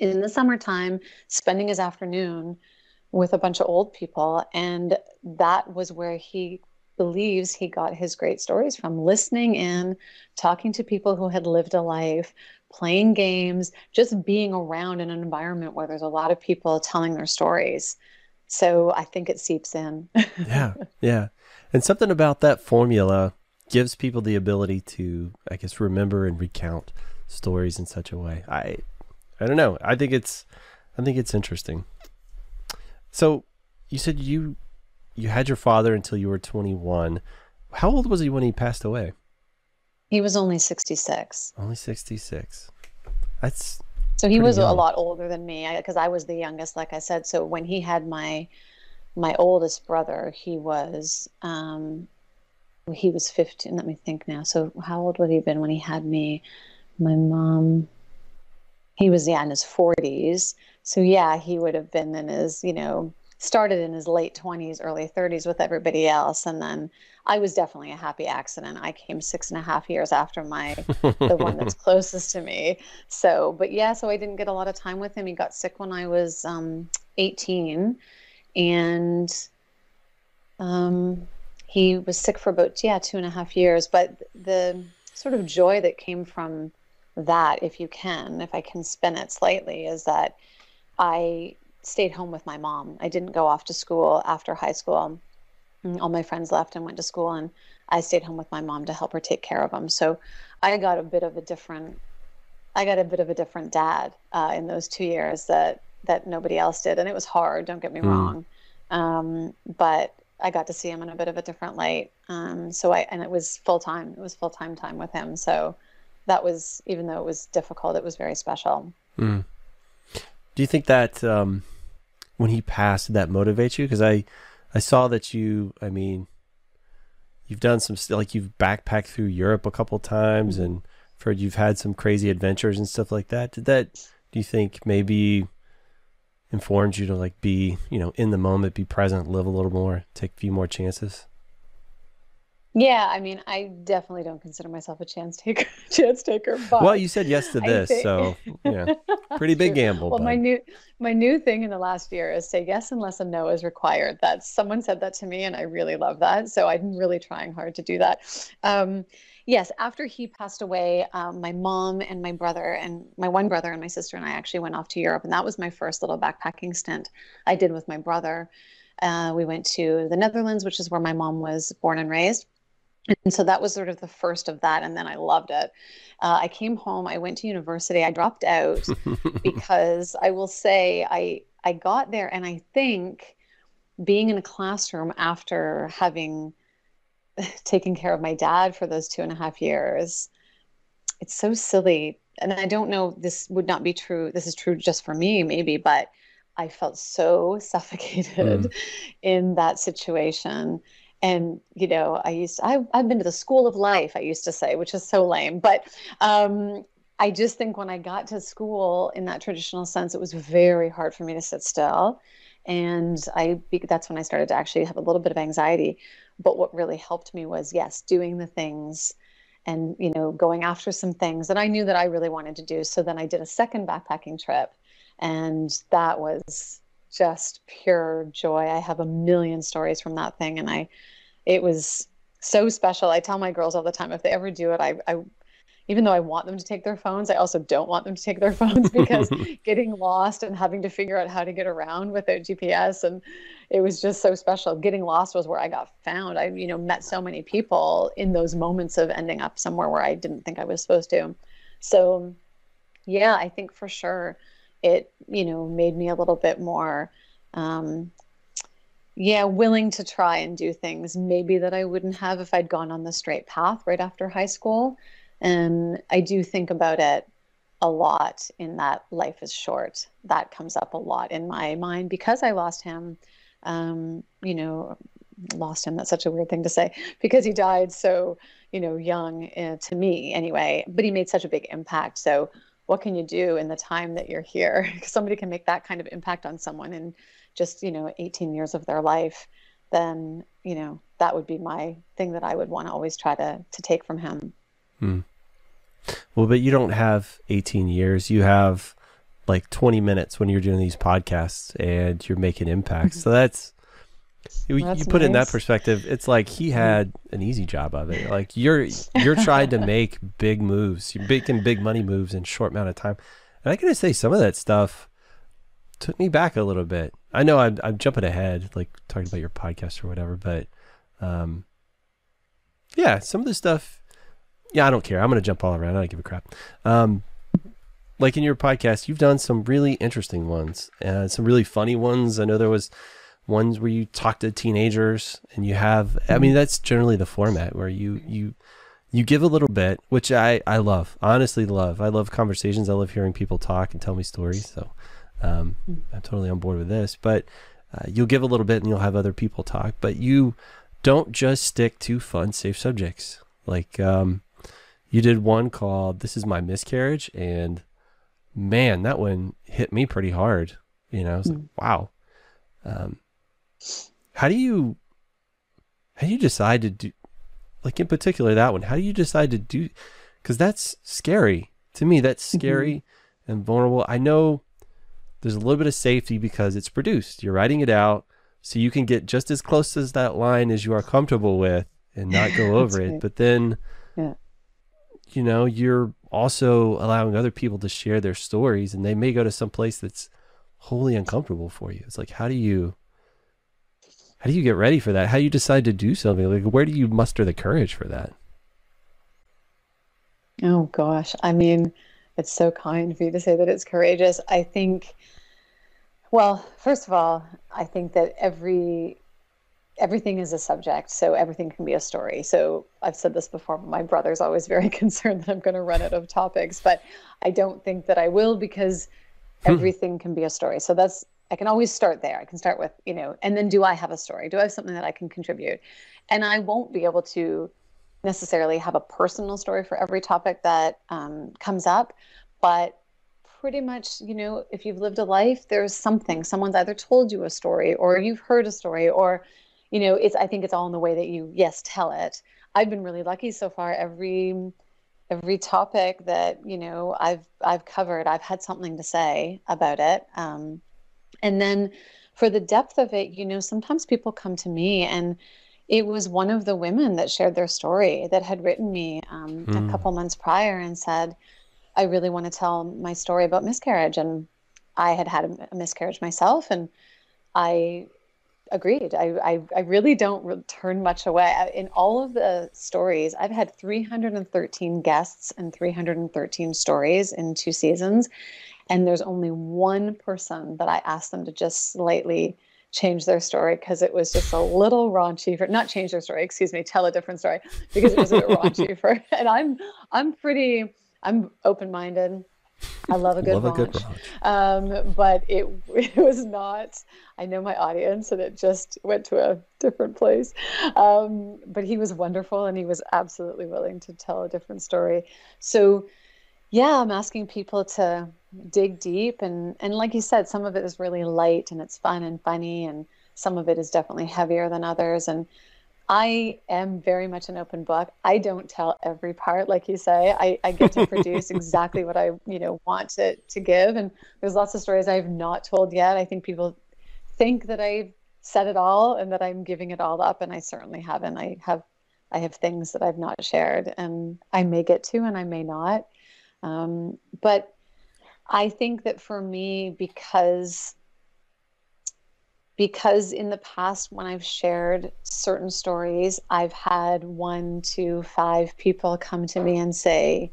in the summertime spending his afternoon with a bunch of old people. And that was where he believes he got his great stories from, listening in, talking to people who had lived a life, playing games, just being around in an environment where there's a lot of people telling their stories. So I think it seeps in. Yeah. Yeah. And something about that formula gives people the ability to, I guess, remember and recount stories in such a way. I don't know. I think it's interesting. So you said you had your father until you were 21. How old was he when he passed away? He was only 66. Only 66. That's so he was young. A lot older than me, because I was the youngest, like I said. So when he had my oldest brother, he was 15. Let me think now. So how old would he have been when he had me? My mom, he was in his 40s. So yeah, he would have been in his, started in his late 20s, early 30s with everybody else. And then I was definitely a happy accident. I came 6.5 years after the one that's closest to me. So, but yeah, so I didn't get a lot of time with him. He got sick when I was 18, and he was sick for about, 2.5 years. But the sort of joy that came from that, if I can spin it slightly, is that I stayed home with my mom. I didn't go off to school after high school. All my friends left and went to school, and I stayed home with my mom to help her take care of them. So I got a bit of a different dad in those 2 years that nobody else did. And it was hard, don't get me wrong. But I got to see him in a bit of a different light. And it was full-time. It was full-time time with him. So that was, even though it was difficult, it was very special. Mm. Do you think that when he passed, that motivates you? Because I saw that you've done some, you've backpacked through Europe a couple times, and I've heard you've had some crazy adventures and stuff like that. Do you think maybe informed you to be, in the moment, be present, live a little more, take a few more chances? Yeah. I definitely don't consider myself a chance taker, but well, you said yes to this, so yeah, pretty big gamble. Well, but my new thing in the last year is say yes unless a no is required. Someone said that to me, and I really love that. So I'm really trying hard to do that. Yes. After he passed away, my mom and my brother and my one brother and my sister and I actually went off to Europe, and that was my first little backpacking stint I did with my brother. We went to the Netherlands, which is where my mom was born and raised. And so that was sort of the first of that. And then I loved it. I came home, I went to university, I dropped out because I will say I got there, and I think being in a classroom after having taken care of my dad for those 2.5 years, it's so silly. And I don't know, this would not be true. This is true just for me maybe, but I felt so suffocated in that situation. And, I've been to the school of life, I used to say, which is so lame. But I just think when I got to school in that traditional sense, it was very hard for me to sit still. And that's when I started to actually have a little bit of anxiety. But what really helped me was, yes, doing the things and, going after some things that I knew that I really wanted to do. So then I did a second backpacking trip. And that was just pure joy. I have a million stories from that thing. And it was so special. I tell my girls all the time, if they ever do it, I even though I want them to take their phones, I also don't want them to take their phones, because getting lost and having to figure out how to get around without GPS. And it was just so special. Getting lost was where I got found. I, met so many people in those moments of ending up somewhere where I didn't think I was supposed to. So yeah, I think for sure, it, made me a little bit more, willing to try and do things maybe that I wouldn't have if I'd gone on the straight path right after high school. And I do think about it a lot in that life is short. That comes up a lot in my mind because I lost him, lost him. That's such a weird thing to say, because he died so, young to me anyway, but he made such a big impact. So what can you do in the time that you're here? Because somebody can make that kind of impact on someone in just, 18 years of their life, then, that would be my thing that I would want to always try to take from him. Hmm. Well, but you don't have 18 years. You have 20 minutes when you're doing these podcasts and you're making impacts. So you put nice. It in that perspective, it's he had an easy job of it. You're trying to make big moves. You're making big money moves in short amount of time. And I gotta say, some of that stuff took me back a little bit. I know I'm jumping ahead, talking about your podcast or whatever, but yeah, some of the stuff, I don't care. I'm gonna jump all around. I don't give a crap. In your podcast, you've done some really interesting ones and some really funny ones. I know there was ones where you talk to teenagers, and you have, I mean, that's generally the format where you give a little bit, which I love, honestly love. I love conversations. I love hearing people talk and tell me stories. So I'm totally on board with this, but you'll give a little bit and you'll have other people talk, but you don't just stick to fun, safe subjects. Like you did one called This Is My Miscarriage, and man, that one hit me pretty hard. You know, I was like, wow. How do you decide to do, like in particular that one, how do you decide to do, because that's scary to me. That's scary and vulnerable. I know there's a little bit of safety because it's produced. You're writing it out so you can get just as close as that line as you are comfortable with and not go over it. Right. But then, you know, you're also allowing other people to share their stories, and they may go to some place that's wholly uncomfortable for you. It's like, how do you get ready for that? How do you decide to do something? Like, where do you muster the courage for that? Oh gosh. I mean, it's so kind for you to say that it's courageous. I think, well, first of all, I think that everything is a subject, so everything can be a story. So I've said this before, but my brother's always very concerned that I'm going to run out of topics, but I don't think that I will, because everything can be a story. So that's, I can always start there. I can start with, you know, and then do I have a story? Do I have something that I can contribute? And I won't be able to necessarily have a personal story for every topic that comes up, but pretty much, you know, if you've lived a life, there's something, someone's either told you a story or you've heard a story, or, you know, it's, I think it's all in the way that you, tell it. I've been really lucky so far. Every topic that, you know, I've covered, I've had something to say about it. And then for the depth of it, you know, sometimes people come to me, and it was one of the women that shared their story that had written me a couple months prior and said, I really want to tell my story about miscarriage. And I had had a miscarriage myself, and I agreed. I really don't turn much away. In all of the stories, I've had 313 guests and 313 stories in 2 seasons. And there's only one person that I asked them to just slightly change their story, because it was just a little raunchy for, not change their story, excuse me, tell a different story, because it was a bit raunchy for, and I'm open-minded. I love a good raunch. But it was not, I know my audience, and it just went to a different place. But he was wonderful, and he was absolutely willing to tell a different story. So yeah, I'm asking people to dig deep. And like you said, some of it is really light and it's fun and funny, and some of it is definitely heavier than others. And I am very much an open book. I don't tell every part, like you say. I get to produce exactly what I, you know, want it to give. And there's lots of stories I've not told yet. I think people think that I've said it all and that I'm giving it all up, and I certainly haven't. I have things that I've not shared, and I may get to, and I may not. But I think that for me, because in the past, when I've shared certain stories, I've had 1 to 5 people come to me and say,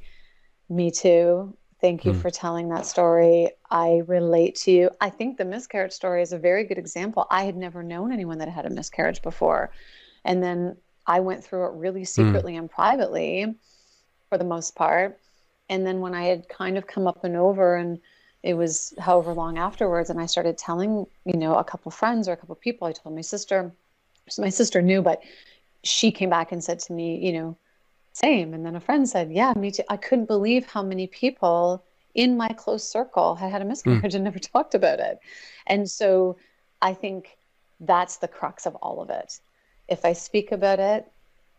me too. Thank you for telling that story. I relate to you. I think the miscarriage story is a very good example. I had never known anyone that had a miscarriage before. And then I went through it really secretly and privately for the most part. And then when I had kind of come up and over, and it was however long afterwards, and I started telling, you know, a couple friends or a couple people. I told my sister. So my sister knew, but she came back and said to me, you know, same. And then a friend said, yeah, me too. I couldn't believe how many people in my close circle had had a miscarriage and never talked about it. And so I think that's the crux of all of it. If I speak about it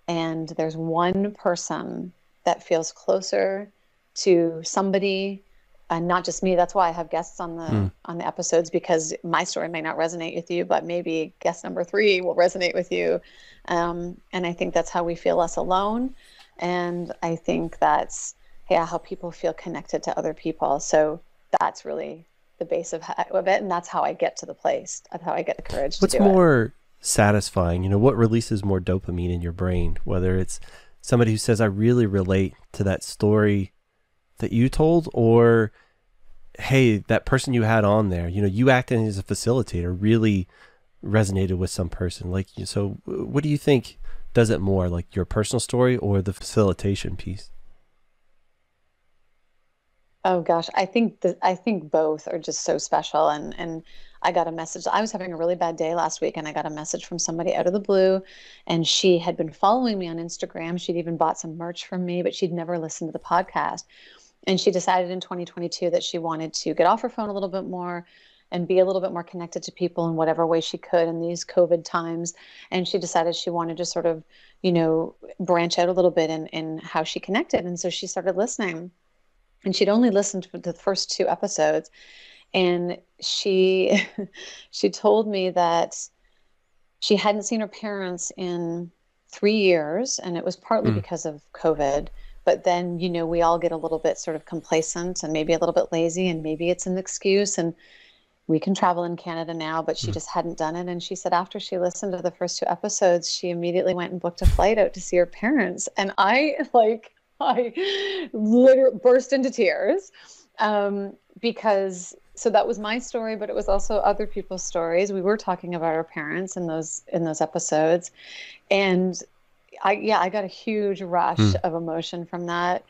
and there's one person that feels closer to somebody, and not just me. That's why I have guests on the episodes, because my story may not resonate with you, but maybe guest number 3 will resonate with you. And I think that's how we feel less alone. And I think that's how people feel connected to other people. So that's really the base of it, and that's how I get to the place. That's how I get the courage to do it. What's more satisfying? You know, what releases more dopamine in your brain? Whether it's somebody who says, "I really relate to that story that you told," or, hey, that person you had on there, you know, you acting as a facilitator really resonated with some person. Like, so what do you think does it more, like your personal story or the facilitation piece? Oh gosh, I think both are just so special. And I got a message. I was having a really bad day last week, and I got a message from somebody out of the blue, and she had been following me on Instagram. She'd even bought some merch from me, but she'd never listened to the podcast. And she decided in 2022 that she wanted to get off her phone a little bit more and be a little bit more connected to people in whatever way she could in these COVID times. And she decided she wanted to sort of, branch out a little bit in how she connected. And so she started listening. And she'd only listened to the first two episodes. And she told me that she hadn't seen her parents in 3 years. And it was partly because of COVID. But then, we all get a little bit sort of complacent and maybe a little bit lazy, and maybe it's an excuse. And we can travel in Canada now, but she just hadn't done it. And she said after she listened to the first two episodes, she immediately went and booked a flight out to see her parents. And I literally burst into tears because so that was my story, but it was also other people's stories. We were talking about our parents in those episodes, and I got a huge rush of emotion from that.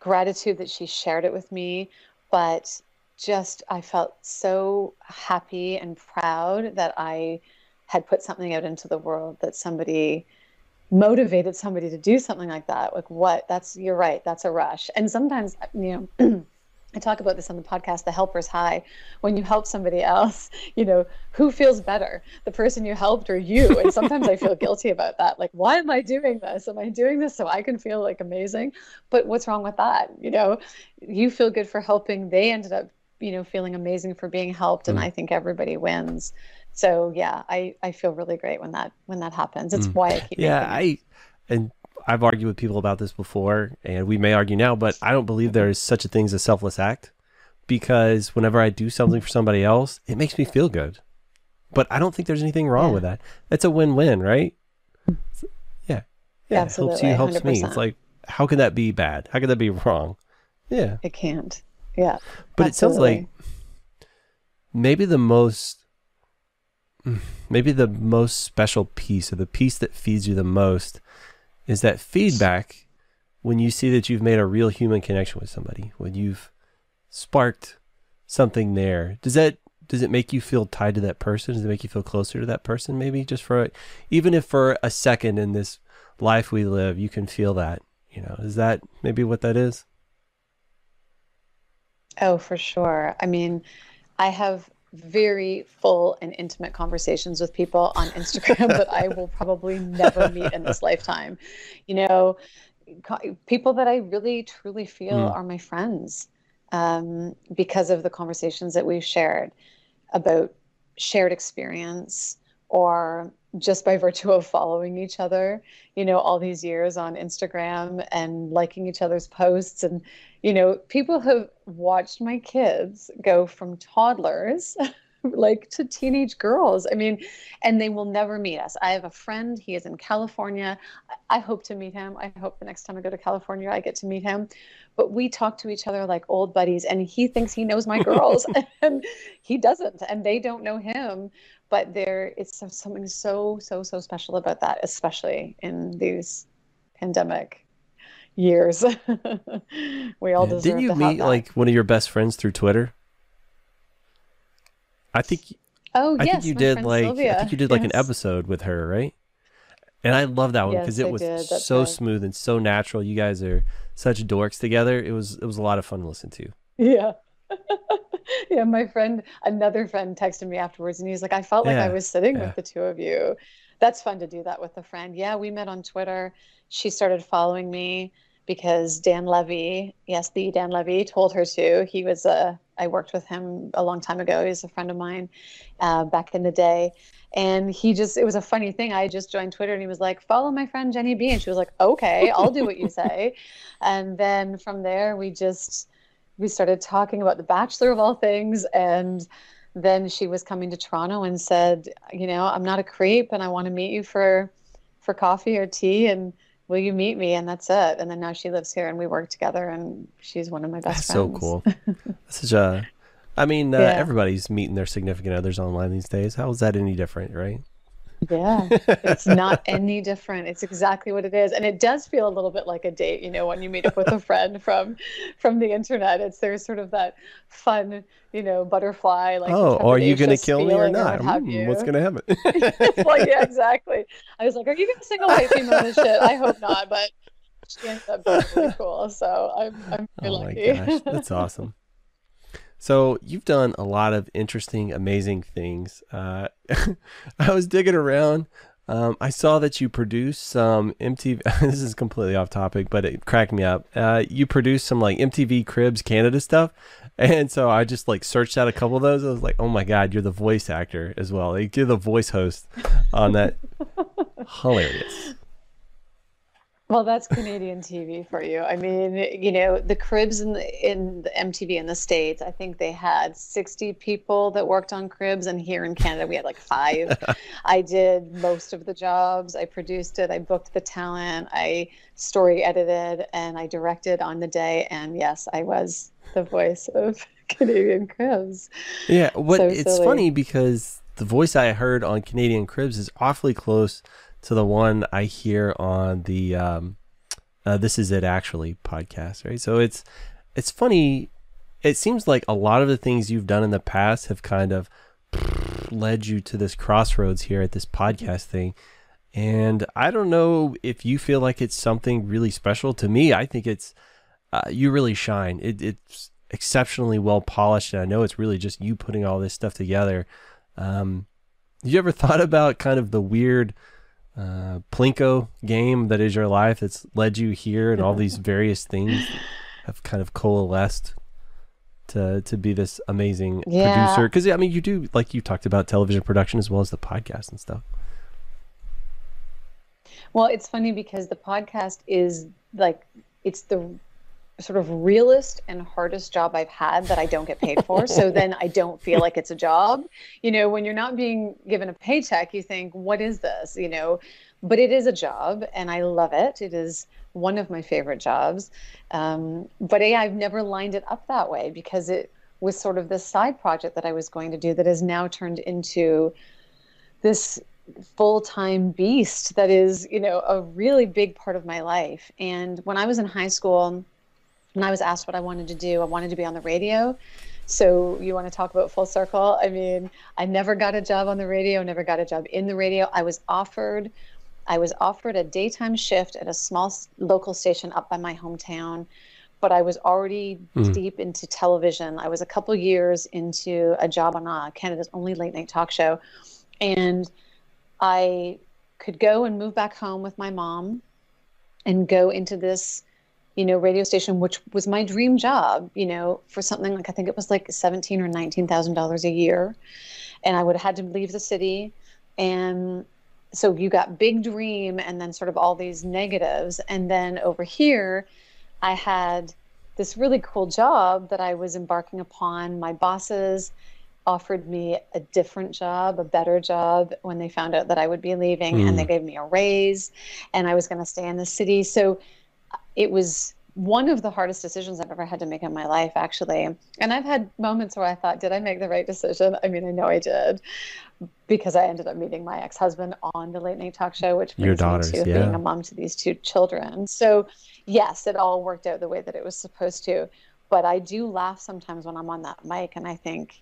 Gratitude that she shared it with me, but just I felt so happy and proud that I had put something out into the world, that somebody motivated somebody to do something like that. Like what? You're right. That's a rush. And sometimes, I talk about this on the podcast, the helper's high. When you help somebody else, who feels better, the person you helped or you? And sometimes I feel guilty about that. Like, why am I doing this? Am I doing this so I can feel like amazing? But what's wrong with that? You feel good for helping. They ended up, feeling amazing for being helped. And I think everybody wins. So yeah, I feel really great when that happens. It's why I keep making it. And I've argued with people about this before, and we may argue now, but I don't believe there is such a thing as a selfless act, because whenever I do something for somebody else, it makes me feel good. But I don't think there's anything wrong with that. That's a win-win, right? Yeah, absolutely. It helps you, helps 100%. Me. It's like, how could that be bad? How could that be wrong? Yeah. It can't. Yeah. But absolutely. It sounds like maybe the most special piece, or the piece that feeds you the most, is that feedback when you see that you've made a real human connection with somebody, when you've sparked something there. Does it make you feel tied to that person? Does it make you feel closer to that person? Maybe just even if for a second in this life we live, you can feel that, is that maybe what that is? Oh, for sure. I mean, I have very full and intimate conversations with people on Instagram that I will probably never meet in this lifetime. People that I really truly feel are my friends, because of the conversations that we've shared about shared experience, or just by virtue of following each other, all these years on Instagram and liking each other's posts. And, people have watched my kids go from toddlers like to teenage girls. I mean, and they will never meet us. I have a friend, he is in California. I hope to meet him. I hope the next time I go to California, I get to meet him. But we talk to each other like old buddies, and he thinks he knows my girls and he doesn't, and they don't know him. But there is something so, so, so special about that, especially in these pandemic years. We all deserve to have that. Didn't you meet like one of your best friends through Twitter? I think. Oh yes, I think you did like an episode with her, right? And I love that one because it was so smooth and so natural. You guys are such dorks together. It was a lot of fun to listen to. Yeah. Yeah, another friend texted me afterwards, and he was like, I felt like I was sitting with the two of you. That's fun to do that with a friend. Yeah, we met on Twitter. She started following me because Dan Levy, Dan Levy, told her to. He was I worked with him a long time ago. He's a friend of mine back in the day. And it was a funny thing. I just joined Twitter, and he was like, follow my friend Jenny B. And she was like, okay, I'll do what you say. And then from there, we started talking about The Bachelor of all things. And then she was coming to Toronto and said, I'm not a creep, and I want to meet you for coffee or tea, and will you meet me? And that's it. And then now she lives here, and we work together, and she's one of my best friends. That's so cool. Such a, I mean, everybody's meeting their significant others online these days. How is that any different, right? Yeah, it's not any different. It's exactly what it is. And it does feel a little bit like a date, you know, when you meet up with a friend from the internet. It's there's sort of that fun, you know, butterfly, like, oh, are you going to kill me or not? What's going to happen? It's like, yeah, exactly. I was like, are you going to single white female this shit? I hope not, but she ends up being really cool. So I'm really lucky. Oh my gosh, that's awesome. So you've done a lot of interesting, amazing things. I was digging around. I saw that you produced some MTV. This is completely off topic, but it cracked me up. You produced some like MTV Cribs Canada stuff, and so I just like searched out a couple of those. I was like, oh my god, you're the voice actor as well. Like, you're the voice host on that. Hilarious. Well, that's Canadian TV for you. I mean, you know, the Cribs in the MTV in the States, I think they had 60 people that worked on Cribs, and here in Canada we had like 5. I did most of the jobs. I produced it. I booked the talent. I story edited, and I directed on the day. And yes, I was the voice of Canadian Cribs. Yeah, it's silly. Funny because the voice I heard on Canadian Cribs is awfully close to the one I hear on the This Is It Actually podcast, right? So it's funny. It seems like a lot of the things you've done in the past have kind of led you to this crossroads here at this podcast thing. And I don't know if you feel like it's something really special. To me, I think it's you really shine. It's exceptionally well polished, and I know it's really just you putting all this stuff together. You ever thought about kind of the weird Plinko game that is your life that's led you here, and all these various things have kind of coalesced to be this amazing producer? Because I mean, you do, like you talked about, television production as well as the podcast and stuff. Well, it's funny because the podcast is like, it's the sort of realest and hardest job I've had that I don't get paid for. So then I don't feel like it's a job. You know, when you're not being given a paycheck, you think, what is this? You know, but it is a job and I love it. It is one of my favorite jobs. But yeah, I've never lined it up that way because it was sort of this side project that I was going to do that has now turned into this full-time beast that is, you know, a really big part of my life. And when I was in high school, and I was asked what I wanted to do. I wanted to be on the radio. So you want to talk about full circle? I mean, I never got a job on the radio, never got a job in the radio. I was offered a daytime shift at a small local station up by my hometown, but I was already deep into television. I was a couple years into a job on Canada's only late night talk show. And I could go and move back home with my mom and go into this, you know, radio station, which was my dream job, you know, for something like, I think it was like $17,000 or $19,000 a year. And I would have had to leave the city. And so you got big dream and then sort of all these negatives. And then over here, I had this really cool job that I was embarking upon. My bosses offered me a different job, a better job, when they found out that I would be leaving, and they gave me a raise and I was going to stay in the city. So it was one of the hardest decisions I've ever had to make in my life, actually. And I've had moments where I thought, did I make the right decision? I mean, I know I did, because I ended up meeting my ex-husband on the late night talk show, which brings me to being a mom to these 2 children. So yes, it all worked out the way that it was supposed to. But I do laugh sometimes when I'm on that mic and I think,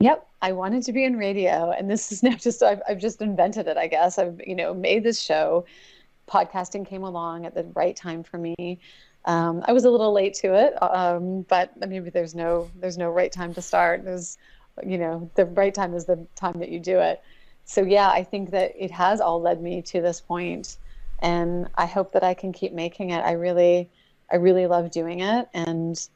yep, I wanted to be in radio. And this is now just, I've just invented it, I guess. I've, you know, made this show. Podcasting came along at the right time for me. I was a little late to it, but maybe there's no right time to start. There's, you know, the right time is the time that you do it. So yeah, I think that it has all led me to this point, and I hope that I can keep making it. I really love doing it, and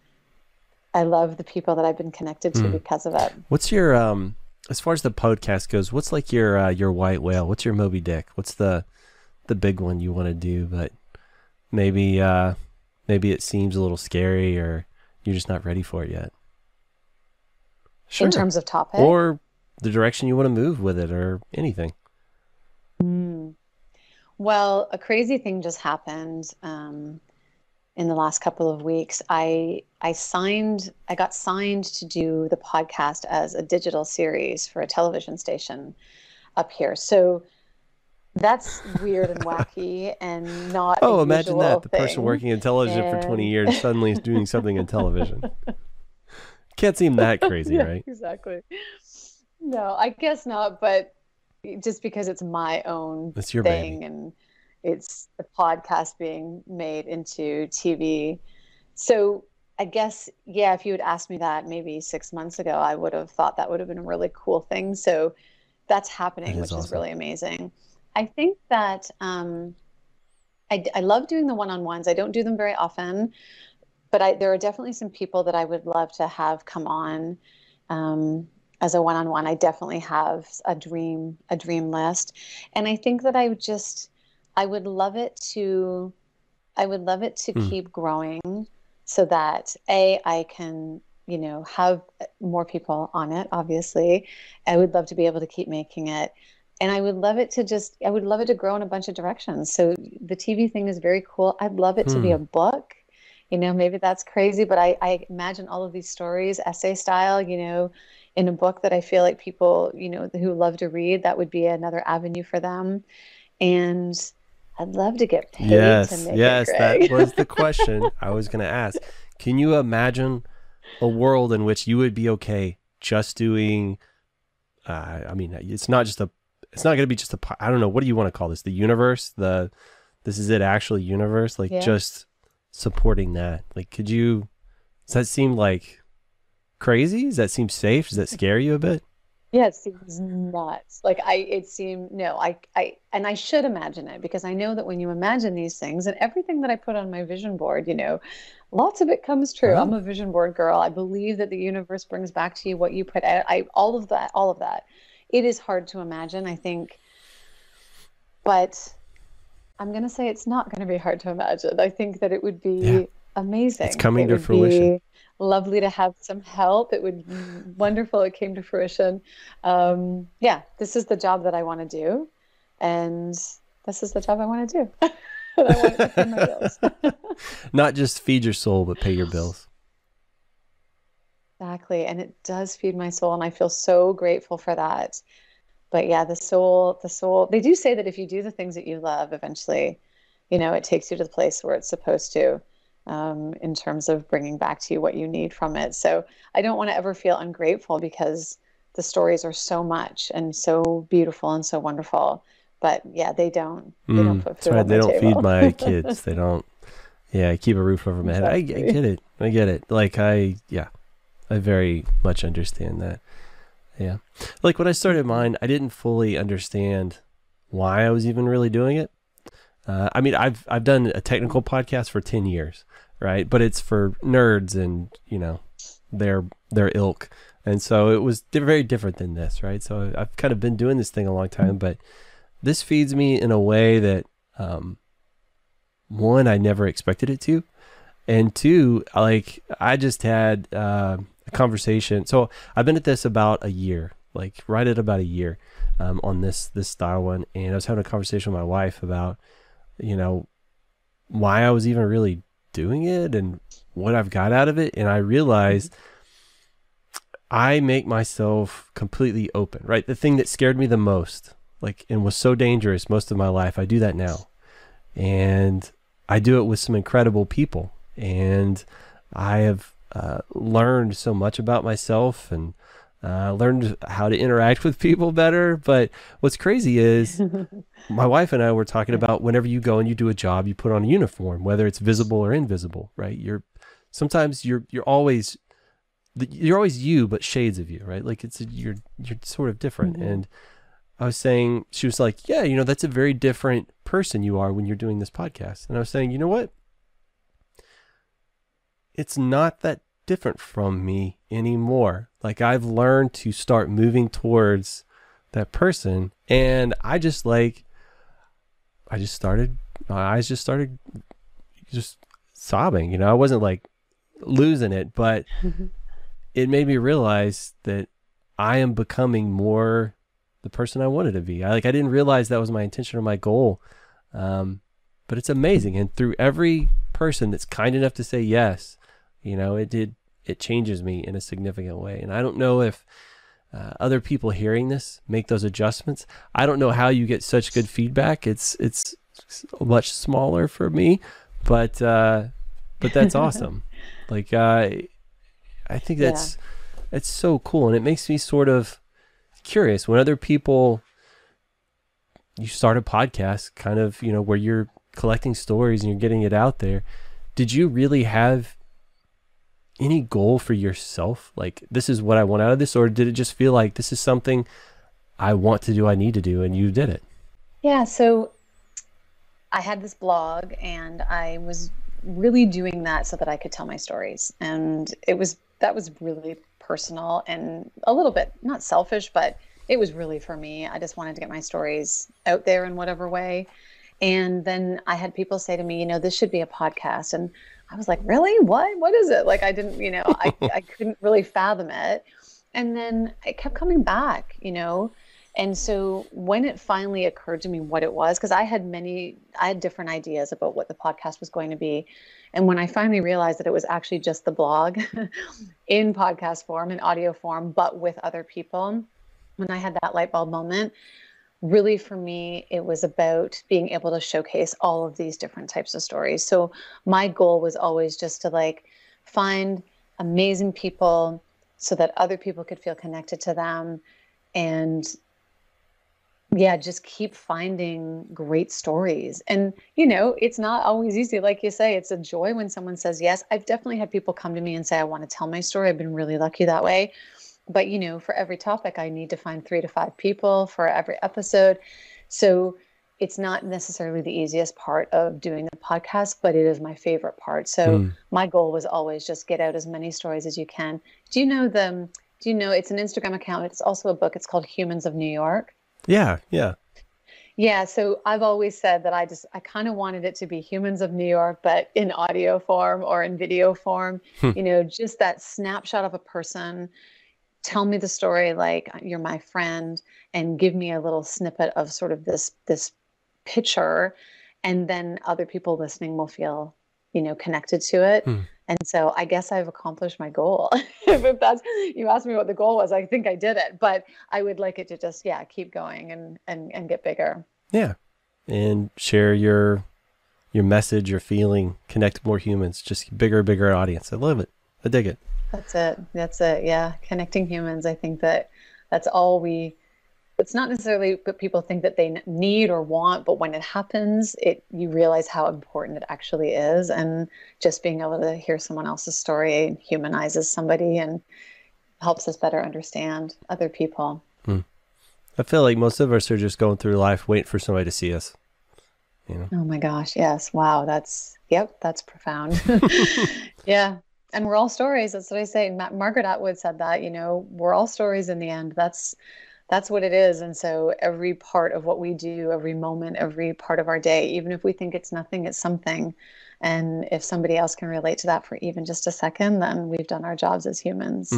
I love the people that I've been connected to because of it. What's your as far as the podcast goes? What's like your white whale? What's your Moby Dick? What's the big one you want to do, but maybe it seems a little scary, or you're just not ready for it yet? Sure. In terms of topic? Or the direction you want to move with it, or anything. Well, a crazy thing just happened. in the last couple of weeks, I got signed to do the podcast as a digital series for a television station up here. So that's weird and wacky and not a usual thing. Oh, imagine that. The person working in television for 20 years suddenly is doing something in television. Can't seem that crazy, yeah, right? Exactly. No, I guess not, but just because it's my own thing, baby. And it's a podcast being made into TV. So I guess, yeah, if you had asked me that maybe 6 months ago, I would have thought that would have been a really cool thing. So that's happening, which is really amazing. I think that I love doing the one-on-ones. I don't do them very often, but there are definitely some people that I would love to have come on as a one-on-one. I definitely have a dream list. And I think that I would love it to keep growing so that I can, have more people on it, obviously. I would love to be able to keep making it. And I would love it to grow in a bunch of directions. So the TV thing is very cool. I'd love it to be a book. Maybe that's crazy, but I imagine all of these stories, essay style, in a book that I feel like people, who love to read, that would be another avenue for them. And I'd love to get paid to make it, Greg. That was the question I was going to ask. Can you imagine a world in which you would be okay just doing, it's not going to be just a, I don't know, what do you want to call this? The universe, this is it actually universe, like just supporting that. Like, does that seem like crazy? Does that seem safe? Does that scare you a bit? Yeah, it seems nuts. And I should imagine it, because I know that when you imagine these things, and everything that I put on my vision board, lots of it comes true. I'm a vision board girl. I believe that the universe brings back to you what you put out. All of that. It is hard to imagine, I think, but I'm going to say it's not going to be hard to imagine. I think that it would be amazing. It's coming to fruition. Lovely to have some help. It would be wonderful. It came to fruition. This is the job that I want to do. And this is the job I want to do. And I want to pay my bills. Not just feed your soul, but pay your bills. Exactly. And it does feed my soul. And I feel so grateful for that. But yeah, the soul, they do say that if you do the things that you love, eventually, it takes you to the place where it's supposed to. In terms of bringing back to you what you need from it. So I don't want to ever feel ungrateful, because the stories are so much and so beautiful and so wonderful. But yeah, they don't put food on the table. They don't feed my kids. They don't. Yeah, I keep a roof over my head. I get it. Like I very much understand that. Yeah, like when I started mine, I didn't fully understand why I was even really doing it. I've done a technical podcast for 10 years, right? But it's for nerds and, their ilk. And so it was very different than this, right? So I've kind of been doing this thing a long time, but this feeds me in a way that, one, I never expected it to. And two, like I just had a conversation. So I've been at this about a year, like right at about a year on this style one. And I was having a conversation with my wife about, why I was even really doing it and what I've got out of it. And I realized I make myself completely open, right? The thing that scared me the most, like, and was so dangerous most of my life, I do that now. And I do it with some incredible people. And I have learned so much about myself and learned how to interact with people better. But what's crazy is my wife and I were talking about whenever you go and you do a job, you put on a uniform, whether it's visible or invisible, right? You're always you, but shades of you, right? Like you're sort of different. Mm-hmm. And I was saying, she was like, yeah, that's a very different person you are when you're doing this podcast. And I was saying, you know what? It's not that different from me anymore. Like I've learned to start moving towards that person, and I just started just sobbing. I wasn't like losing it, but it made me realize that I am becoming more the person I wanted to be. I didn't realize that was my intention or my goal, but it's amazing. And through every person that's kind enough to say yes, you know, it changes me in a significant way. And I don't know if other people hearing this make those adjustments. I don't know how you get such good feedback. It's much smaller for me, but that's awesome. Like, I think that's, it's so cool. And it makes me sort of curious when other people, you start a podcast kind of, you know, where you're collecting stories and you're getting it out there. Did you really have any goal for yourself? Like, this is what I want out of this, or did it just feel like this is something I want to do, I need to do, and you did it? Yeah. So I had this blog and I was really doing that so that I could tell my stories. And that was really personal and a little bit, not selfish, but it was really for me. I just wanted to get my stories out there in whatever way. And then I had people say to me, you know, this should be a podcast. And I was like, really? What is it? Like, I didn't, you know, I couldn't really fathom it. And then it kept coming back, you know? And so when it finally occurred to me what it was, because I had different ideas about what the podcast was going to be. And when I finally realized that it was actually just the blog in podcast form, in audio form, but with other people, when I had that light bulb moment, really for me, it was about being able to showcase all of these different types of stories. So my goal was always just to like find amazing people so that other people could feel connected to them. And yeah, just keep finding great stories. And, you know, it's not always easy. Like you say, it's a joy when someone says yes. I've definitely had people come to me and say, I want to tell my story. I've been really lucky that way. But, you know, for every topic, I need to find 3 to 5 people for every episode. So it's not necessarily the easiest part of doing the podcast, but it is my favorite part. So my goal was always just get out as many stories as you can. Do you know, it's an Instagram account. It's also a book. It's called Humans of New York. Yeah. Yeah. Yeah. So I've always said that I kind of wanted it to be Humans of New York, but in audio form or in video form, you know, just that snapshot of a person. Tell me the story like you're my friend and give me a little snippet of sort of this picture. And then other people listening will feel, you know, connected to it. And so I guess I've accomplished my goal. If that's, you asked me what the goal was, I think I did it, but I would like it to just, yeah, keep going and get bigger. Yeah. And share your message, your feeling, connect more humans, just bigger audience. I love it. I dig it. That's it. That's it. Yeah. Connecting humans. I think that's all it's not necessarily what people think that they need or want, but when it happens, you realize how important it actually is. And just being able to hear someone else's story humanizes somebody and helps us better understand other people. I feel like most of us are just going through life waiting for somebody to see us. You know? Oh my gosh. Yes. Wow. That's profound. Yeah. And we're all stories. That's what I say. Margaret Atwood said that, you know, we're all stories in the end. That's what it is. And so every part of what we do, every moment, every part of our day, even if we think it's nothing, it's something. And if somebody else can relate to that for even just a second, then we've done our jobs as humans.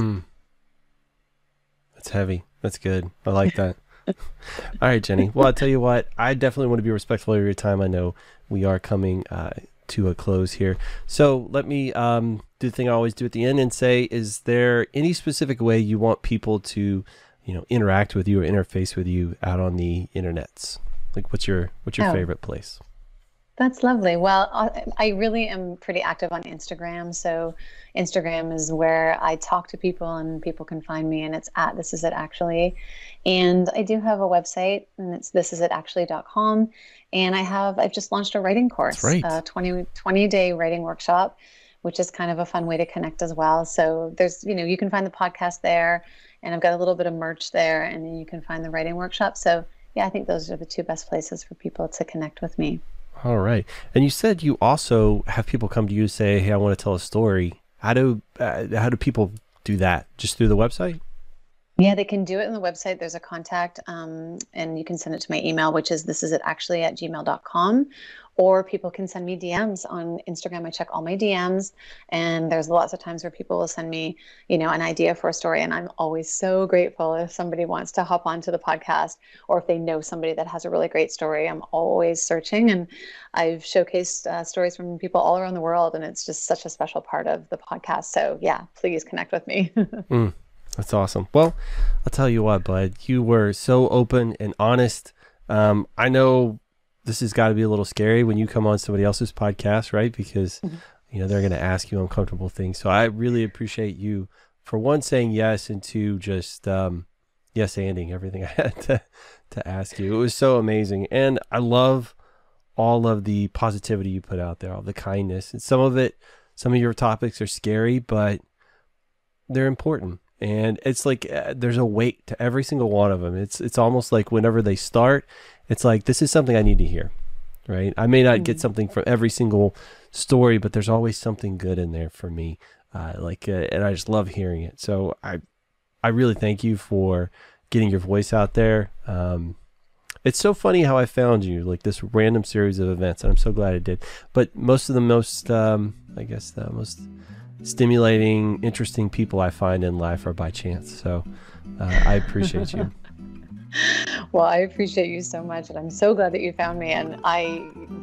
That's heavy. That's good. I like that. All right, Jenny. Well, I'll tell you what, I definitely want to be respectful of your time. I know we are coming to a close here. So let me do the thing I always do at the end and say, is there any specific way you want people to, you know, interact with you or interface with you out on the internets? Like, what's your favorite place? That's lovely. Well, I really am pretty active on Instagram. So Instagram is where I talk to people and people can find me, and it's @thisisitaktually. And I do have a website, and it's thisisitaktually.com. And I've just launched a writing course, right. A 20-day writing workshop, which is kind of a fun way to connect as well. So there's, you know, you can find the podcast there, and I've got a little bit of merch there, and then you can find the writing workshop. So yeah, I think those are the two best places for people to connect with me. All right. And you said you also have people come to you and say, hey, I want to tell a story. How do people do that? Just through the website? Yeah, they can do it on the website. There's a contact, and you can send it to my email, which is thisisitactually@gmail.com, or people can send me DMs on Instagram. I check all my DMs, and there's lots of times where people will send me, you know, an idea for a story, and I'm always so grateful if somebody wants to hop onto the podcast, or if they know somebody that has a really great story. I'm always searching, and I've showcased stories from people all around the world, and it's just such a special part of the podcast. So yeah, please connect with me. Mm. That's awesome. Well, I'll tell you what, bud, you were so open and honest. I know this has got to be a little scary when you come on somebody else's podcast, right? Because, you know, they're going to ask you uncomfortable things. So I really appreciate you, for one, saying yes, and two, just yes-anding everything I had to ask you. It was so amazing. And I love all of the positivity you put out there, all the kindness. And some of it, some of your topics are scary, but they're important. And it's like there's a weight to every single one of them. It's almost like whenever they start, it's like, this is something I need to hear, right? I may not get something from every single story, but there's always something good in there for me. And I just love hearing it. So I really thank you for getting your voice out there. It's so funny how I found you, like this random series of events, and I'm so glad I did. But most of the most stimulating, interesting people I find in life are by chance. So I appreciate you. Well, I appreciate you so much, and I'm so glad that you found me. And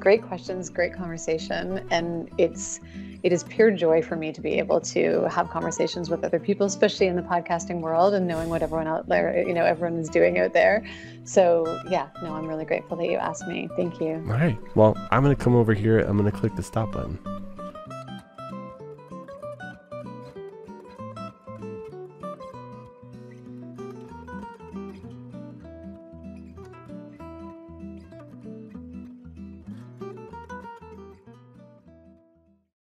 great questions, great conversation, and it is pure joy for me to be able to have conversations with other people, especially in the podcasting world, and knowing what everyone out there, you know, everyone is doing out there. So yeah, no, I'm really grateful that you asked me. Thank you. All right. Well, I'm going to come over here. I'm going to click the stop button.